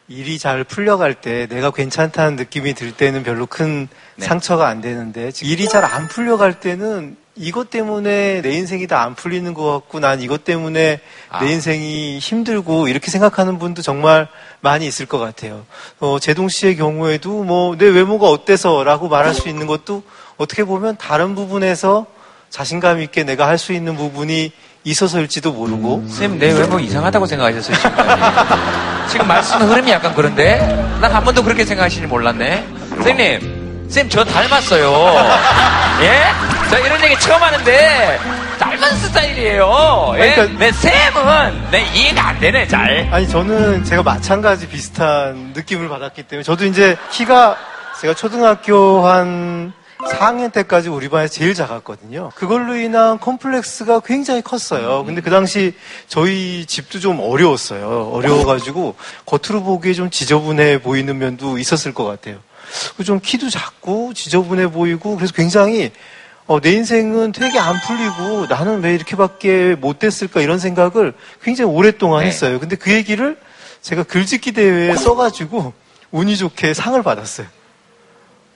일이 잘 풀려갈 때 내가 괜찮다는 느낌이 들 때는 별로 큰 네. 상처가 안 되는데 일이 잘 안 풀려갈 때는 이것 때문에 내 인생이 다 안 풀리는 것 같고 난 이것 때문에 아. 내 인생이 힘들고 이렇게 생각하는 분도 정말 많이 있을 것 같아요. 어, 제동 씨의 경우에도 뭐 내 외모가 어때서 라고 말할 수 있는 것도 어떻게 보면 다른 부분에서 자신감 있게 내가 할 수 있는 부분이 있어서일지도 모르고. 음, 쌤, 내 외모 이상하다고 생각하셨어요, 지금. 지금 말씀 흐름이 약간 그런데? 난 한 번도 그렇게 생각하시지 몰랐네. 선생님. 쌤, 저 닮았어요. 예? 저 이런 얘기 처음 하는데, 닮은 스타일이에요. 예? 그러니까, 내 쌤은, 내 이해가 안 되네, 잘. 아니, 저는 제가 마찬가지 비슷한 느낌을 받았기 때문에, 저도 이제 키가, 제가 초등학교 한 사 학년 때까지 우리 반에서 제일 작았거든요. 그걸로 인한 콤플렉스가 굉장히 컸어요. 근데 그 당시 저희 집도 좀 어려웠어요. 어려워가지고, 겉으로 보기에 좀 지저분해 보이는 면도 있었을 것 같아요. 좀 키도 작고 지저분해 보이고 그래서 굉장히 어, 내 인생은 되게 안 풀리고 나는 왜 이렇게밖에 못 됐을까 이런 생각을 굉장히 오랫동안 네. 했어요. 근데 그 얘기를 제가 글짓기 대회에 써가지고 운이 좋게 상을 받았어요.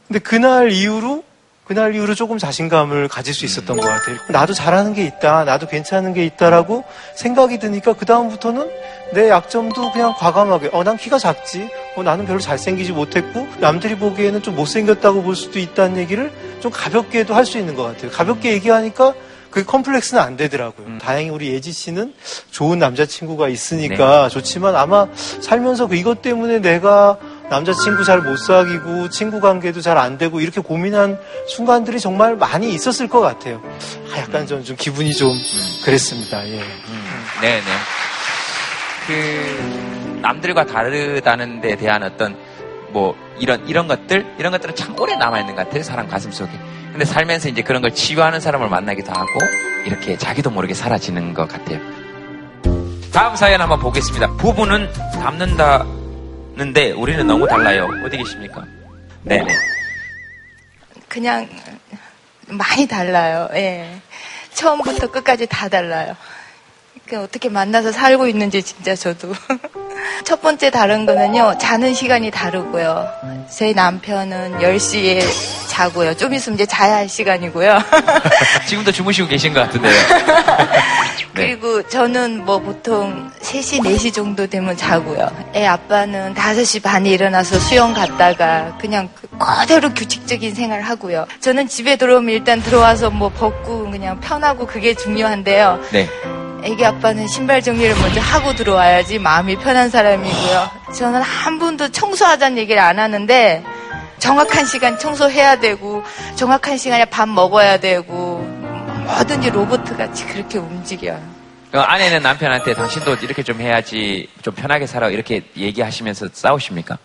근데 그날 이후로 그날 이후로 조금 자신감을 가질 수 있었던 음. 것 같아요. 나도 잘하는 게 있다, 나도 괜찮은 게 있다라고 생각이 드니까 그 다음부터는 내 약점도 그냥 과감하게 어, 난 키가 작지, 어, 나는 별로 잘생기지 못했고 남들이 보기에는 좀 못생겼다고 볼 수도 있다는 얘기를 좀 가볍게도 할 수 있는 것 같아요. 가볍게 얘기하니까 그게 컴플렉스는 안 되더라고요. 음. 다행히 우리 예지 씨는 좋은 남자친구가 있으니까 네. 좋지만 아마 살면서 이것 때문에 내가 남자친구 잘 못 사귀고 친구 관계도 잘 안 되고 이렇게 고민한 순간들이 정말 많이 있었을 것 같아요. 아, 약간 저는 좀 기분이 좀 그랬습니다. 예. 네네. 그 남들과 다르다는 데 대한 어떤 뭐 이런 이런 것들 이런 것들은 참 오래 남아 있는 것 같아요. 사람 가슴 속에. 근데 살면서 이제 그런 걸 치유하는 사람을 만나기도 하고 이렇게 자기도 모르게 사라지는 것 같아요. 다음 사연 한번 보겠습니다. 부부는 닮는다. 근데 우리는 너무 달라요. 어디 계십니까? 네. 그냥 많이 달라요. 예. 처음부터 끝까지 다 달라요. 그러니까 어떻게 만나서 살고 있는지 진짜 저도. 첫 번째 다른 거는요. 자는 시간이 다르고요. 제 남편은 열 시에 자고요. 좀 있으면 이제 자야 할 시간이고요. 지금도 주무시고 계신 것 같은데요. 그리고 네. 저는 뭐 보통 세 시, 네 시 정도 되면 자고요. 애 아빠는 다섯 시 반에 일어나서 수영 갔다가 그냥 그대로 규칙적인 생활 하고요. 저는 집에 들어오면 일단 들어와서 뭐 벗고 그냥 편하고 그게 중요한데요. 네. 애기 아빠는 신발 정리를 먼저 하고 들어와야지 마음이 편한 사람이고요. 저는 한 번도 청소하자는 얘기를 안 하는데 정확한 시간 청소해야 되고 정확한 시간에 밥 먹어야 되고 뭐든지 로봇같이 그렇게 움직여요. 아내는 남편한테 당신도 이렇게 좀 해야지 좀 편하게 살아 이렇게 얘기하시면서 싸우십니까?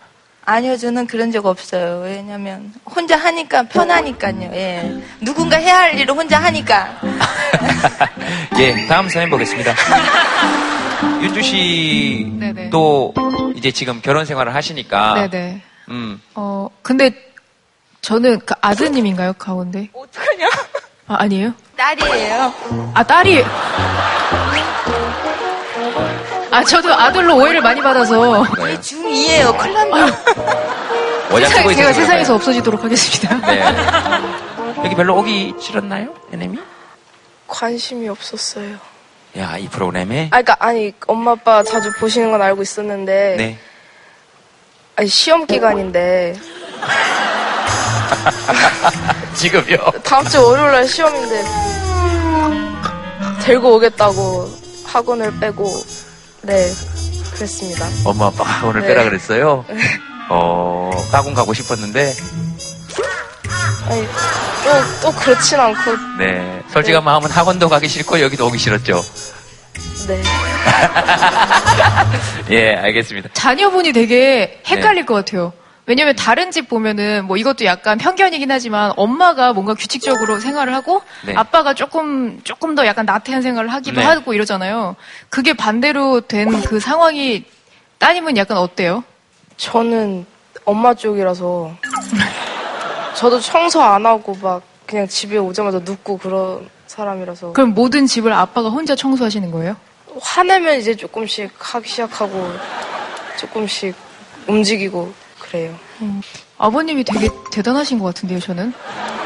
아니요, 저는 그런 적 없어요. 왜냐면 혼자 하니까 편하니까요. 예. 누군가 해야 할 일을 혼자 하니까. 예, 다음 사연 보겠습니다. 윤주 씨도 이제 지금 결혼 생활을 하시니까. 네네. 음. 어, 근데 저는 그 아드님인가요, 가운데? 어떡하냐? 아, 아니에요? 딸이에요. 아, 딸이. 아, 저도 아들로 오해를 많이 받아서. 네, 중이에요. 큰일 난다. 세상, 제가 세상에서 없어지도록 하겠습니다. 네. 여기 별로 오기 싫었나요? 애님이? 관심이 없었어요. 야, 이 프로그램에? 아, 그러니까, 아니, 엄마, 아빠 자주 보시는 건 알고 있었는데. 네. 아니, 시험 기간인데. 지금요? 다음 주 월요일 날 시험인데. 데리고 오겠다고 학원을 빼고. 네, 그랬습니다. 엄마 아빠 학원을 네. 빼라 그랬어요? 네. 어, 학원 가고 싶었는데. 아니, 또, 또 그렇진 않고. 네, 솔직한 네. 마음은 학원도 가기 싫고 여기도 오기 싫었죠. 네. 예, 알겠습니다. 자녀분이 되게 헷갈릴 네. 것 같아요. 왜냐면 다른 집 보면은 뭐 이것도 약간 편견이긴 하지만 엄마가 뭔가 규칙적으로 생활을 하고 네. 아빠가 조금 조금 더 약간 나태한 생활을 하기도 네. 하고 이러잖아요. 그게 반대로 된 그 상황이 따님은 약간 어때요? 저는 엄마 쪽이라서 저도 청소 안 하고 막 그냥 집에 오자마자 눕고 그런 사람이라서. 그럼 모든 집을 아빠가 혼자 청소하시는 거예요? 화내면 이제 조금씩 하기 시작하고 조금씩 움직이고. 그래요. 음. 아버님이 되게 대단하신 것 같은데요, 저는.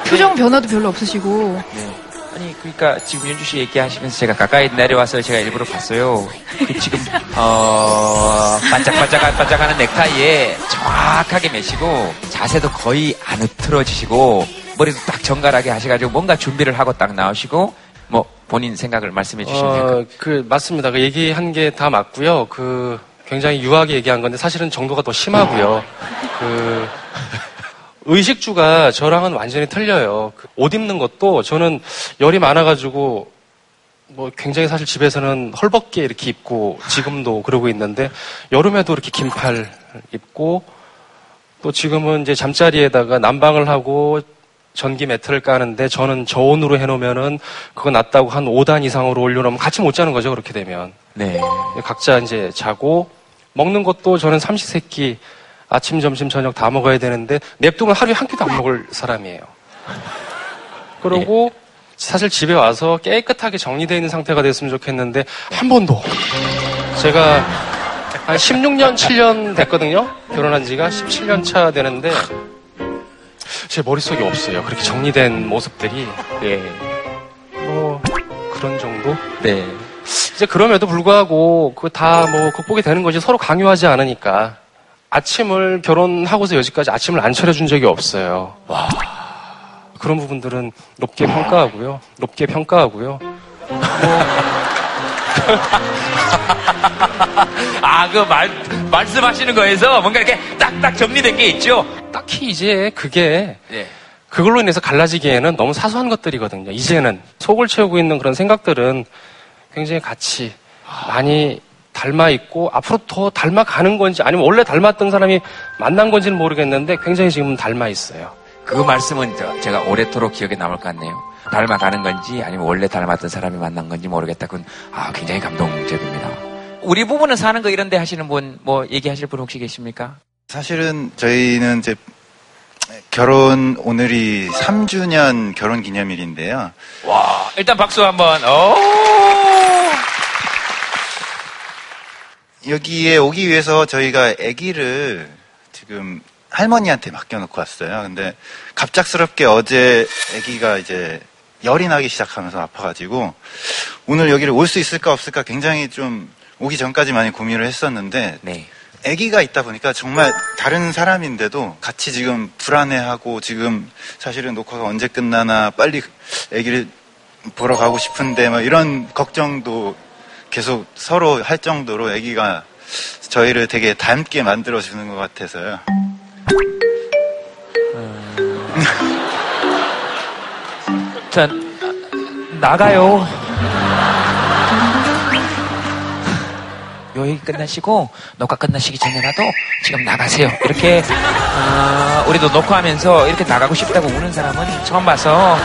표정 변화도 별로 없으시고. 네. 아니, 그러니까 지금 윤주 씨 얘기하시면서 제가 가까이 내려와서 제가 일부러 봤어요. 그 지금 어 반짝반짝 반짝하는 넥타이에 정확하게 매시고 자세도 거의 안 흐트러지시고 머리도 딱 정갈하게 하셔가지고 뭔가 준비를 하고 딱 나오시고 뭐 본인 생각을 말씀해 주시면 될 것 같아요. 어, 그 맞습니다. 그 얘기한 게 다 맞고요. 그. 굉장히 유하게 얘기한 건데 사실은 정도가 더 심하고요. 그 의식주가 저랑은 완전히 틀려요. 옷 입는 것도 저는 열이 많아가지고 뭐 굉장히 사실 집에서는 헐벗게 이렇게 입고 지금도 그러고 있는데 여름에도 이렇게 긴팔 입고 또 지금은 이제 잠자리에다가 난방을 하고 전기 매트를 까는데 저는 저온으로 해놓으면은 그거 낫다고 한 오 단 이상으로 올려놓으면 같이 못 자는 거죠, 그렇게 되면. 네. 각자 이제 자고, 먹는 것도 저는 삼시세끼 아침, 점심, 저녁 다 먹어야 되는데, 냅두면 하루에 한 끼도 안 먹을 사람이에요. 그러고, 네. 사실 집에 와서 깨끗하게 정리되어 있는 상태가 됐으면 좋겠는데, 한 번도. 제가 한 십육 년, 칠 년 됐거든요? 결혼한 지가 십칠 년 차 되는데, 제 머릿속에 없어요. 그렇게 정리된 모습들이. 네. 뭐, 그런 정도? 네. 이제 그럼에도 불구하고, 그 다 뭐, 극복이 되는 거지 서로 강요하지 않으니까. 아침을, 결혼하고서 여지까지 아침을 안 차려준 적이 없어요. 와. 그런 부분들은 높게 평가하고요. 높게 평가하고요. 아, 그 말, 말씀하시는 거에서 뭔가 이렇게 딱딱 정리된 게 있죠? 딱히 이제 그게 예. 그걸로 인해서 갈라지기에는 너무 사소한 것들이거든요. 이제는 속을 채우고 있는 그런 생각들은 굉장히 같이 많이 닮아 있고 앞으로 더 닮아가는 건지 아니면 원래 닮았던 사람이 만난 건지는 모르겠는데 굉장히 지금 닮아 있어요. 그 말씀은 저, 제가 오래도록 기억에 남을 것 같네요. 닮아가는 건지 아니면 원래 닮았던 사람이 만난 건지 모르겠다. 그건 아, 굉장히 감동적입니다. 우리 부부는 사는 거 이런데 하시는 분 뭐 얘기하실 분 혹시 계십니까? 사실은 저희는 이제 결혼 오늘이 삼 주년 결혼 기념일인데요. 와, 일단 박수 한번. 여기에 오기 위해서 저희가 아기를 지금 할머니한테 맡겨놓고 왔어요. 근데 갑작스럽게 어제 아기가 이제 열이 나기 시작하면서 아파가지고 오늘 여기를 올 수 있을까 없을까 굉장히 좀 오기 전까지 많이 고민을 했었는데 네. 아기가 있다 보니까 정말 다른 사람인데도 같이 지금 불안해하고 지금 사실은 녹화가 언제 끝나나 빨리 아기를 보러 가고 싶은데 막 이런 걱정도 계속 서로 할 정도로 아기가 저희를 되게 닮게 만들어주는 것 같아서요. 자, 나가요. 여기 끝나시고 녹화 끝나시기 전에라도 지금 나가세요. 이렇게 어, 우리도 녹화하면서 이렇게 나가고 싶다고 우는 사람은 처음 봐서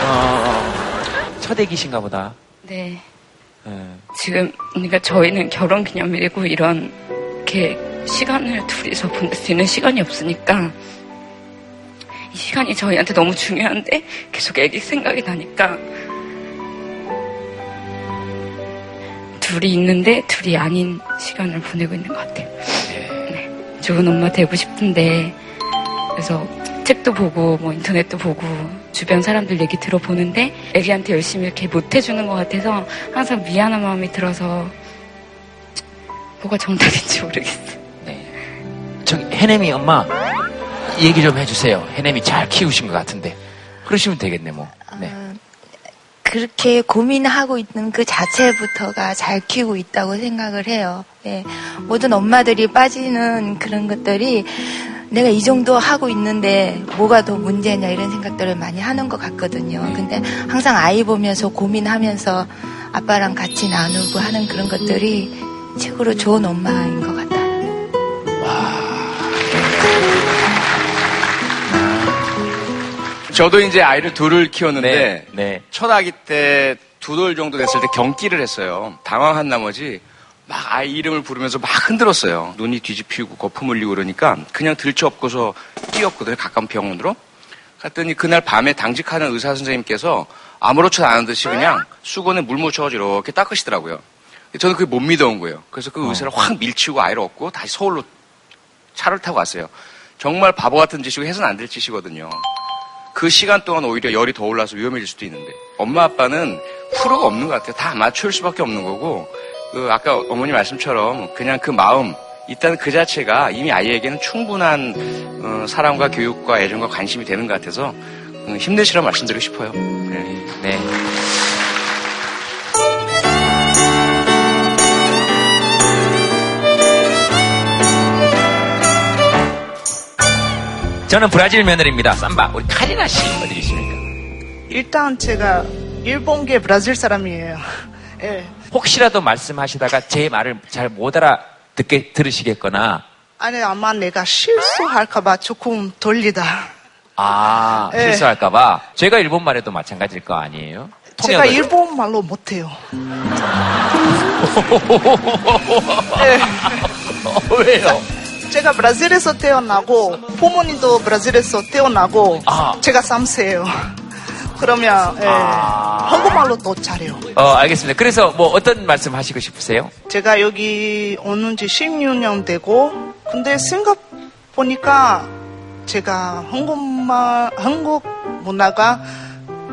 어, 첫 애기신가 보다. 네. 네. 지금 그러니까 저희는 결혼기념일이고 이런 이렇게 시간을 둘이서 보낼 수 있는 시간이 없으니까 이 시간이 저희한테 너무 중요한데 계속 애기 생각이 나니까 둘이 있는데 둘이 아닌 시간을 보내고 있는 것 같아요. 네. 좋은 엄마 되고 싶은데 그래서 책도 보고 뭐 인터넷도 보고 주변 사람들 얘기 들어보는데 애기한테 열심히 이렇게 못해주는 것 같아서 항상 미안한 마음이 들어서 뭐가 정답인지 모르겠어요. 네. 저기 해냄이 엄마 얘기 좀 해주세요. 해냄이 잘 키우신 것 같은데 그러시면 되겠네 뭐. 네. 그렇게 고민하고 있는 그 자체부터가 잘 키우고 있다고 생각을 해요. 예. 모든 엄마들이 빠지는 그런 것들이 내가 이 정도 하고 있는데 뭐가 더 문제냐 이런 생각들을 많이 하는 것 같거든요. 근데 항상 아이 보면서 고민하면서 아빠랑 같이 나누고 하는 그런 것들이 최고로 좋은 엄마인 것 같아요. 와. 저도 이제 아이를 둘을 키웠는데 네, 네. 첫 아기 때 두 돌 정도 됐을 때 경기를 했어요. 당황한 나머지 막 아이 이름을 부르면서 막 흔들었어요. 눈이 뒤집히고 거품 흘리고 그러니까 그냥 들쳐업고서 뛰었거든요. 가까운 병원으로. 갔더니 그날 밤에 당직하는 의사 선생님께서 아무렇지도 않은 듯이 그냥 수건에 물 묻혀서 이렇게 닦으시더라고요. 저는 그게 못 믿어온 거예요. 그래서 그 의사를 어. 확 밀치고 아이를 업고 다시 서울로 차를 타고 갔어요. 정말 바보 같은 짓이고 해서는 안 될 짓이거든요. 그 시간 동안 오히려 열이 더 올라서 위험해질 수도 있는데 엄마 아빠는 프로가 없는 것 같아요. 다 맞출 수밖에 없는 거고 그 아까 어머니 말씀처럼 그냥 그 마음 일단 그 자체가 이미 아이에게는 충분한 어, 사랑과 교육과 애정과 관심이 되는 것 같아서 음, 힘내시라고 말씀드리고 싶어요. 네. 네. 저는 브라질 며느리입니다. 삼바. 우리 카리나 씨 어디 계십니까? 일단 제가 일본계 브라질 사람이에요. 예. 혹시라도 말씀하시다가 제 말을 잘 못 알아 듣게 들으시겠거나. 아니 아마 내가 실수할까봐 조금 돌리다. 아 예. 실수할까봐. 제가 일본 말에도 마찬가지일 거 아니에요? 통역을. 제가 일본 말로 못해요. 예. 왜요? 제가 브라질에서 태어나고 부모님도 브라질에서 태어나고 아. 제가 삼 세예요. 그러면 예, 아. 한국말로 더 잘해요. 어, 알겠습니다. 그래서 뭐 어떤 말씀 하시고 싶으세요? 제가 여기 오는 지 십육 년 되고 근데 생각 보니까 제가 한국말, 한국 문화가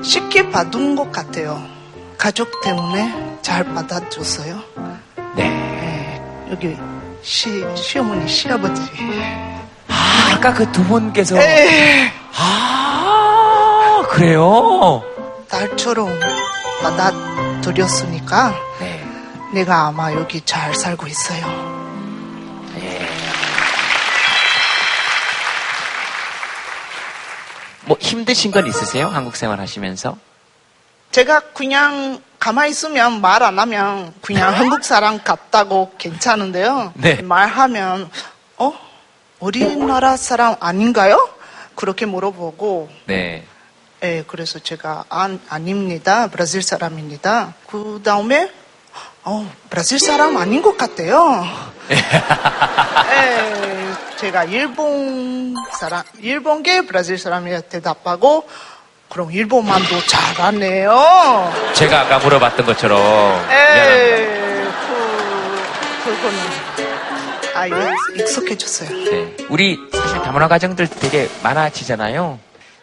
쉽게 받은 것 같아요. 가족 때문에 잘 받아줬어요. 네. 예, 여기 시, 시어머니, 시아버지. 아, 아까 그 두 분께서. 에이. 아, 그래요? 딸처럼 받아들였으니까. 네. 내가 아마 여기 잘 살고 있어요. 네. 뭐 힘드신 건 있으세요? 한국 생활 하시면서? 제가 그냥 가만히 있으면 말 안 하면 그냥 한국 사람 같다고 괜찮은데요. 네. 말하면 어? 우리나라 사람 아닌가요? 그렇게 물어보고 네. 예, 그래서 제가 안, 아닙니다. 브라질 사람입니다. 그 다음에 어, 브라질 사람 아닌 것 같아요. 예, 제가 일본 사람, 일본계 브라질 사람이라 대답하고 그럼 일본만도 잘하네요. 제가 아까 물어봤던 것처럼. 에이, 그, 그거는. 아, 예, 익숙해졌어요. 네. 우리 사실 다문화 가정들 되게 많아지잖아요.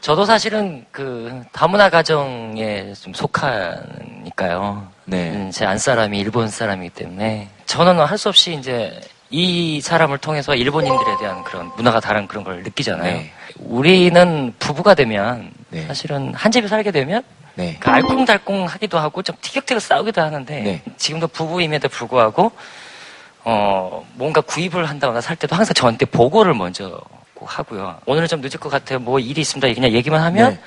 저도 사실은 그 다문화 가정에 좀 속하니까요. 네. 제 안사람이 일본 사람이기 때문에 저는 할 수 없이 이제 이 사람을 통해서 일본인들에 대한 그런 문화가 다른 그런 걸 느끼잖아요. 네. 우리는 부부가 되면 네. 사실은 한 집에 살게 되면 네. 그 알콩달콩하기도 하고 좀 티격태격 싸우기도 하는데 네. 지금도 부부임에도 불구하고 어 뭔가 구입을 한다거나 살 때도 항상 저한테 보고를 먼저 하고요. 오늘은 좀 늦을 것 같아요. 뭐 일이 있습니다. 그냥 얘기만 하면 네.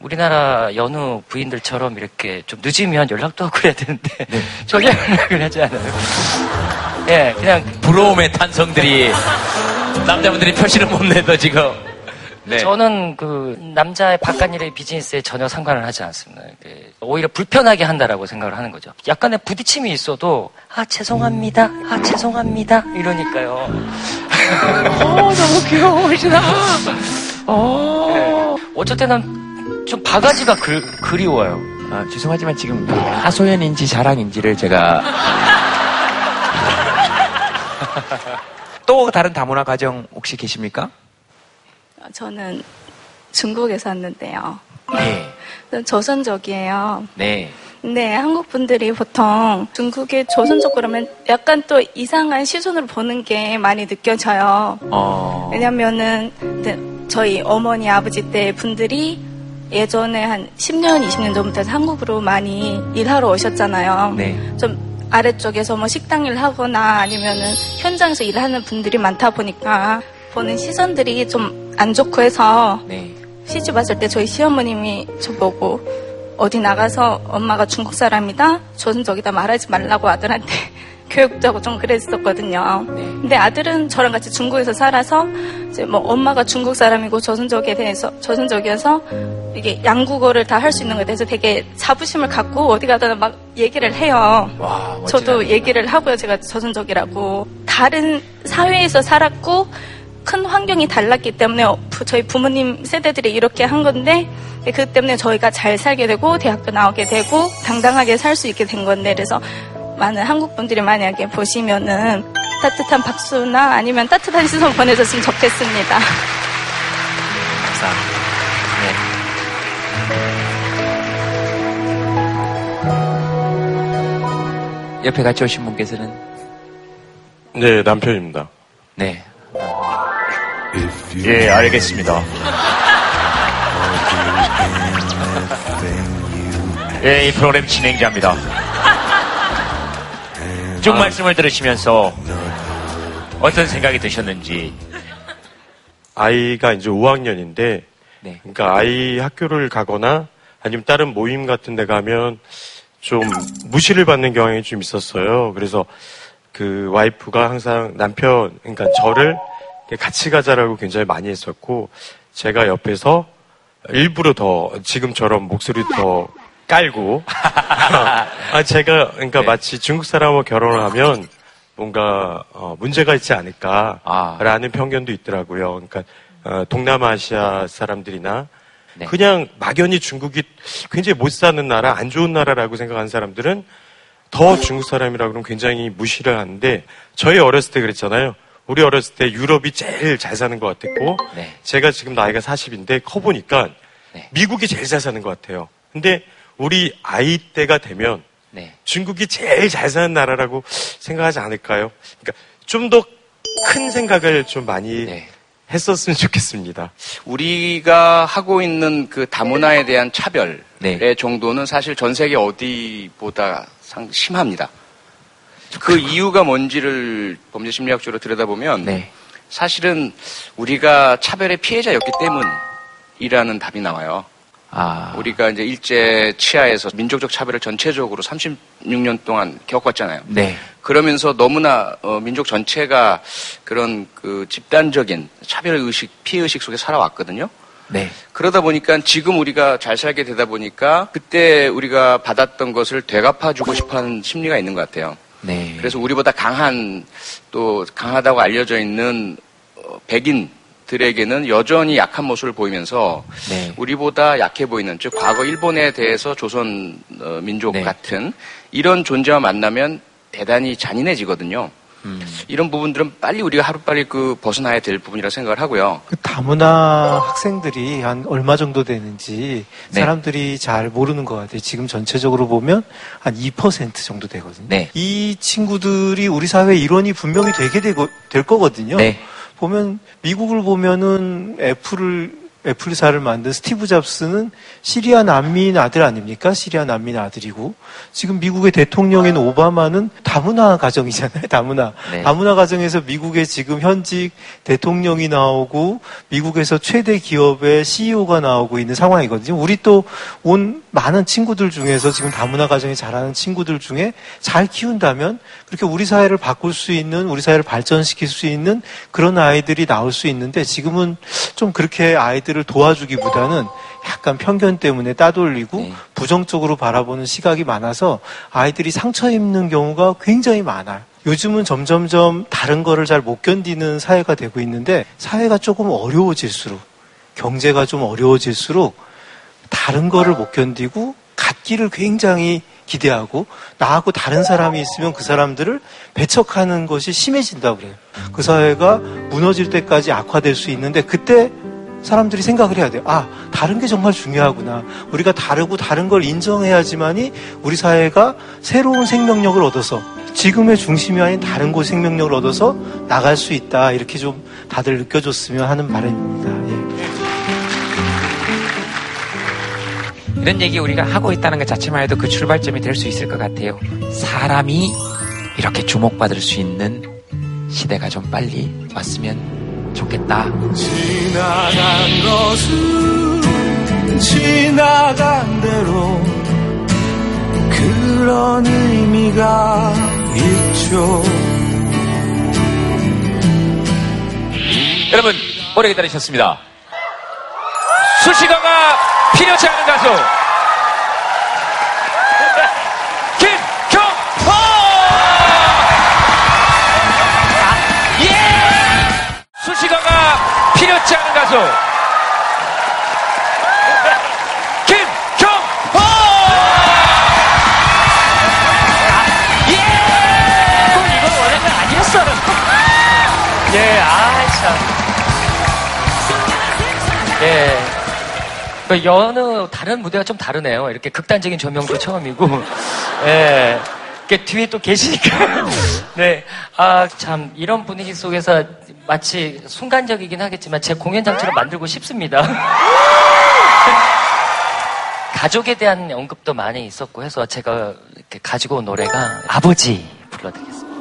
우리나라 연우 부인들처럼 이렇게 좀 늦으면 연락도 하고 그래야 되는데 네. 전혀 연락을 하지 않아요. 예, 네, 그냥 부러움의 탄성들이 남자분들이 표시를 못 내서 지금. 네. 저는 그 남자의 바깥일의 비즈니스에 전혀 상관을 하지 않습니다. 오히려 불편하게 한다라고 생각을 하는 거죠. 약간의 부딪힘이 있어도 아 죄송합니다, 아 죄송합니다 이러니까요. 어, 너무 귀여우시다. 어. 네. 어쩔 때는 좀 바가지가 글, 그리워요. 아, 죄송하지만 지금 하소연인지 자랑인지를 제가 또 다른 다문화 가정 혹시 계십니까? 저는 중국에 샀는데요. 네. 조선족이에요. 네. 네, 한국 분들이 보통 중국의 조선족 그러면 약간 또 이상한 시선으로 보는 게 많이 느껴져요. 어. 왜냐면은 저희 어머니, 아버지 때 분들이 예전에 한 십 년, 이십 년 전부터 한국으로 많이 일하러 오셨잖아요. 네. 좀 아래쪽에서 뭐 식당 일 하거나 아니면은 현장에서 일하는 분들이 많다 보니까 보는 시선들이 좀 안 좋고 해서 네. 시집 왔을 때 저희 시어머님이 저보고 어디 나가서 엄마가 중국 사람이다? 조선족이다 말하지 말라고 아들한테 교육도 하고 좀 그랬었거든요. 네. 근데 아들은 저랑 같이 중국에서 살아서 이제 뭐 엄마가 중국 사람이고 조선족에 대해서 조선족이어서 이게 양국어를 다 할 수 있는 거에 대해서 되게 자부심을 갖고 어디 가든 막 얘기를 해요. 와, 저도 얘기를 하고요. 제가 조선족이라고 다른 사회에서 살았고 큰 환경이 달랐기 때문에 저희 부모님 세대들이 이렇게 한 건데 그 때문에 저희가 잘 살게 되고 대학교 나오게 되고 당당하게 살 수 있게 된 건데 그래서 많은 한국 분들이 만약에 보시면은 따뜻한 박수나 아니면 따뜻한 시선 보내줬으면 좋겠습니다. 감사합니다. 네. 옆에 같이 오신 분께서는 네 남편입니다. 네. 예, 알겠습니다. 예, 이 프로그램 진행자입니다. 쭉 말씀을 들으시면서 어떤 생각이 드셨는지. 아이가 이제 오 학년인데, 네. 그러니까 아이 학교를 가거나 아니면 다른 모임 같은 데 가면 좀 무시를 받는 경향이 좀 있었어요. 그래서 그 와이프가 항상 남편, 그러니까 저를 같이 가자라고 굉장히 많이 했었고 제가 옆에서 일부러 더 지금처럼 목소리 더 깔고 아 제가 그러니까 네. 마치 중국 사람하고 결혼을 하면 뭔가 어 문제가 있지 않을까라는 아. 편견도 있더라고요. 그러니까 어 동남아시아 사람들이나 네. 그냥 막연히 중국이 굉장히 못 사는 나라, 안 좋은 나라라고 생각하는 사람들은 더 중국 사람이라 그러면 굉장히 무시를 하는데 저희 어렸을 때 그랬잖아요. 우리 어렸을 때 유럽이 제일 잘 사는 것 같았고 네. 제가 지금 나이가 사십인데 커보니까 네. 미국이 제일 잘 사는 것 같아요. 근데 우리 아이 때가 되면 네. 중국이 제일 잘 사는 나라라고 생각하지 않을까요? 그러니까 좀 더 큰 생각을 좀 많이 네. 했었으면 좋겠습니다. 우리가 하고 있는 그 다문화에 대한 차별의 네. 정도는 사실 전 세계 어디보다 상 심합니다. 그 이유가 뭔지를 범죄심리학적으로 들여다보면 네. 사실은 우리가 차별의 피해자였기 때문이라는 답이 나와요. 아. 우리가 이제 일제 치하에서 민족적 차별을 전체적으로 삼십육 년 동안 겪었잖아요. 네. 그러면서 너무나 어, 민족 전체가 그런 그 집단적인 차별 의식, 피해 의식 속에 살아왔거든요. 네. 그러다 보니까 지금 우리가 잘 살게 되다 보니까 그때 우리가 받았던 것을 되갚아주고 싶어하는 심리가 있는 것 같아요. 네. 그래서 우리보다 강한, 또 강하다고 알려져 있는 백인들에게는 여전히 약한 모습을 보이면서 네. 우리보다 약해 보이는, 즉 과거 일본에 대해서 조선 민족 네. 같은 이런 존재와 만나면 대단히 잔인해지거든요. 음. 이런 부분들은 빨리 우리가 하루빨리 그 벗어나야 될 부분이라 생각을 하고요. 그 다문화 학생들이 한 얼마 정도 되는지 네. 사람들이 잘 모르는 것 같아요. 지금 전체적으로 보면 한 이 퍼센트 정도 되거든요. 네. 이 친구들이 우리 사회의 일원이 분명히 되게 되고, 될 거거든요. 네. 보면 미국을 보면은 애플을 애플사를 만든 스티브 잡스는 시리아 난민 아들 아닙니까? 시리아 난민 아들이고 지금 미국의 대통령인 오바마는 다문화 가정이잖아요. 다문화. 네. 다문화 가정에서 미국의 지금 현직 대통령이 나오고 미국에서 최대 기업의 씨이오가 나오고 있는 상황이거든요. 우리 또 온 많은 친구들 중에서 지금 다문화 가정에 자라는 친구들 중에 잘 키운다면 그렇게 우리 사회를 바꿀 수 있는 우리 사회를 발전시킬 수 있는 그런 아이들이 나올 수 있는데 지금은 좀 그렇게 아이들 를 도와주기보다는 약간 편견 때문에 따돌리고 네. 부정적으로 바라보는 시각이 많아서 아이들이 상처 입는 경우가 굉장히 많아요. 요즘은 점점점 다른 거를 잘 못 견디는 사회가 되고 있는데 사회가 조금 어려워질수록 경제가 좀 어려워질수록 다른 거를 못 견디고 갖기를 굉장히 기대하고 나하고 다른 사람이 있으면 그 사람들을 배척하는 것이 심해진다고 그래요. 그 사회가 무너질 때까지 악화될 수 있는데 그때 사람들이 생각을 해야 돼요. 아, 다른 게 정말 중요하구나. 우리가 다르고 다른 걸 인정해야지만이 우리 사회가 새로운 생명력을 얻어서 지금의 중심이 아닌 다른 곳 생명력을 얻어서 나갈 수 있다. 이렇게 좀 다들 느껴줬으면 하는 바람입니다. 예. 이런 얘기 우리가 하고 있다는 것 자체만 해도 그 출발점이 될 수 있을 것 같아요. 사람이 이렇게 주목받을 수 있는 시대가 좀 빨리 왔으면 좋겠다. 지나간 것은 지나간 대로 그런 의미가 있죠. 여러분 오래 기다리셨습니다. 수식어가 필요치 않은 가수 수식어가 필요치 않은 가수 김경호. 예! 이거 원래는 아니었어요. 예, 아 참. 예. 그 여느 다른 무대와 좀 다르네요. 이렇게 극단적인 조명도 처음이고, 예. 그 뒤에 또 계시니까, 네. 아 참 이런 분위기 속에서. 마치 순간적이긴 하겠지만 제 공연장처럼 만들고 싶습니다. 가족에 대한 언급도 많이 있었고 해서 제가 이렇게 가지고 온 노래가 아버지 불러드리겠습니다.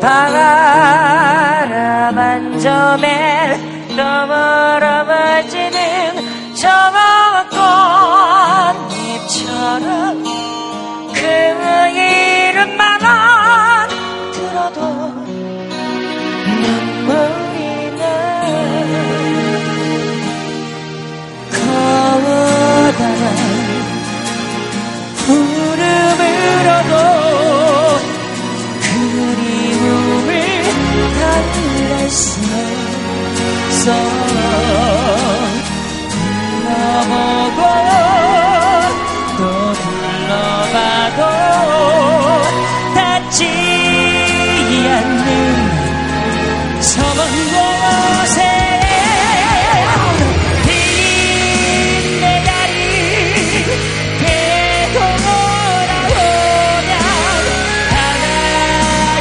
바라만 점에 너머러머지는 저먼 꽃잎처럼 그 이름만 들어도 눈물이 나. 커다란 구름으로도 써 불러보고 또 불러봐도 닿지 않는 서문 곳에 빈 내 다리 대고 돌아오면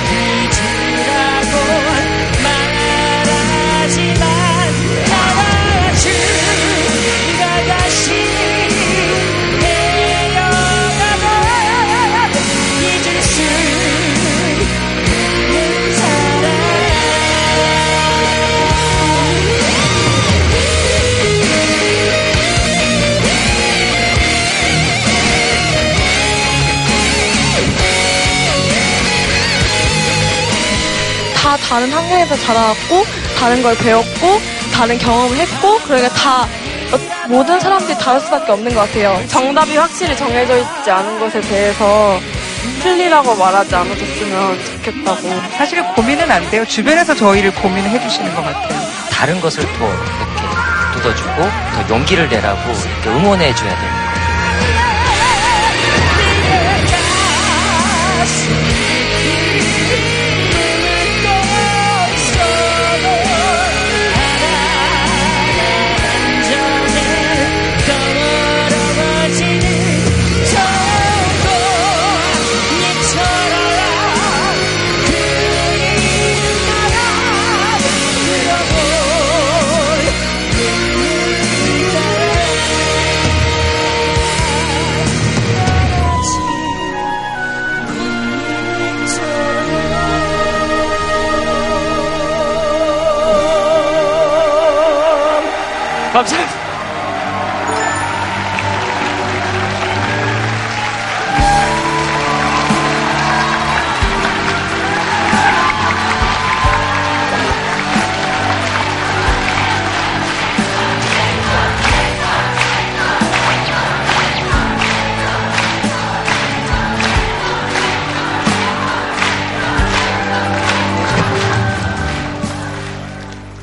바닥이 지라고 말하지만. She 다른 환경에서 자라왔고 다른 걸 배웠고 다른 경험을 했고, 그러니까 다 모든 사람들이 다를 수밖에 없는 것 같아요. 정답이 확실히 정해져 있지 않은 것에 대해서 틀리라고 말하지 않아줬으면 좋겠다고. 사실 고민은 안 돼요. 주변에서 저희를 고민해 주시는 것 같아요. 다른 것을 더 이렇게 뜯어주고 더 용기를 내라고 이렇게 응원해 줘야 되는 거예요. 감사합니다.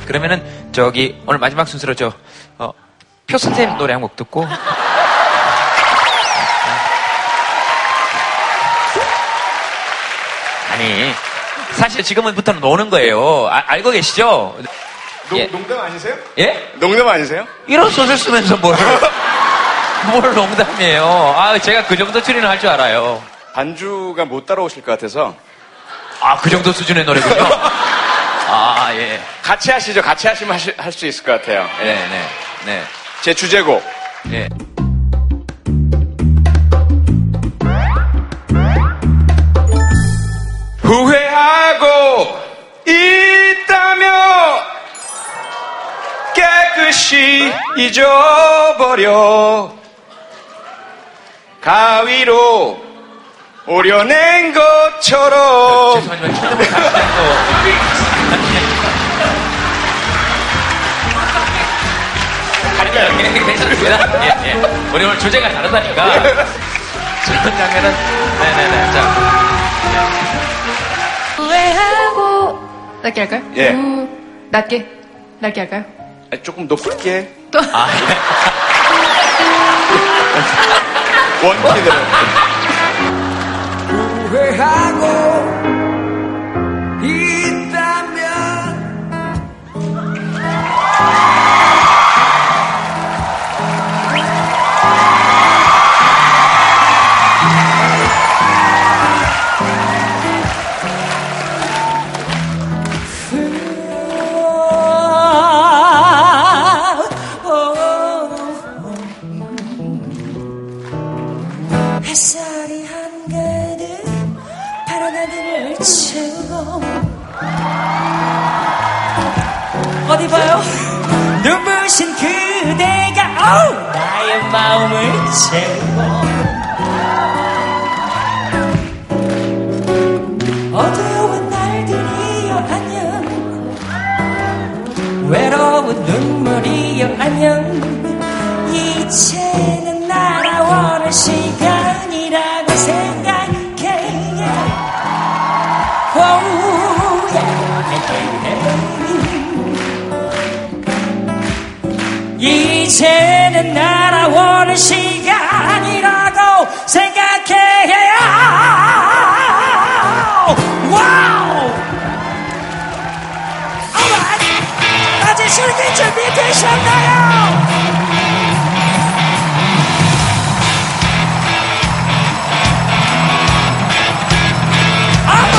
그러면은 저기 오늘 마지막 순서로 저 어, 표스템 노래 한 곡 듣고 아니 사실 지금부터는 노는 거예요. 아, 알고 계시죠? 노, 예. 농담 아니세요? 예? 농담 아니세요? 이런 소설 쓰면서 뭘, 뭘 농담이에요. 아, 제가 그 정도 추리는 할 줄 알아요. 반주가 못 따라오실 것 같아서. 아, 그 정도 수준의 노래군요. 아, 예. 같이 하시죠. 같이 하시면 할 수 있을 것 같아요. 예. 네, 네. 네. 제 주제곡. 예. 후회하고 있다며 깨끗이 잊어버려 가위로 오려낸 것처럼. 괜찮습니다. 예, 예. 우리 오늘 주제가 다르다니까. 저런 장면은, 네네네. 자. 후회하고, 낮게 할까요? 예. 후... 낮게. 낮게 할까요? 아, 조금 높게. 또. 아, 예. 원키대로. 후회하고, 있다면. 어디 봐요? 눈부신 그대가 오우! 나의 마음을 채워 어두운 날들이여 안녕 외로운 눈물이여 안녕 이제는 날아오는 시간이라고 생각해 오우 yeah. 이제는 날아오는 시간이라고 생각해요. 와우! 어머! 아직 술기 준비되셨나요? 어머!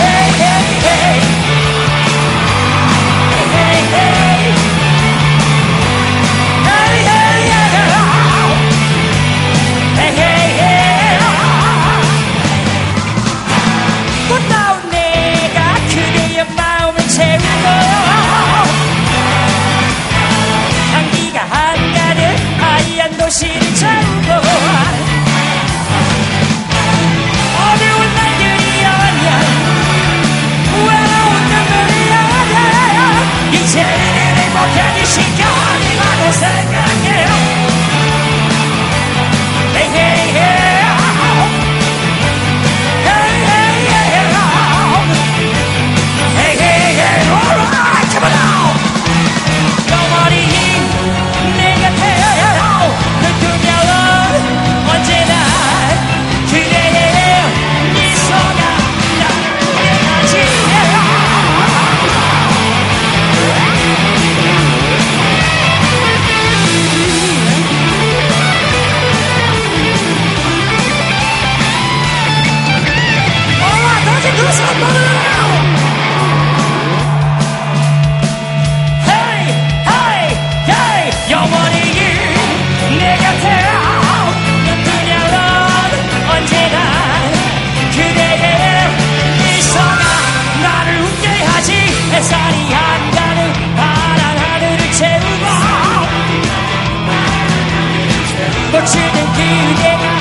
헤이 헤이 헤이 마음을 채우고 그대가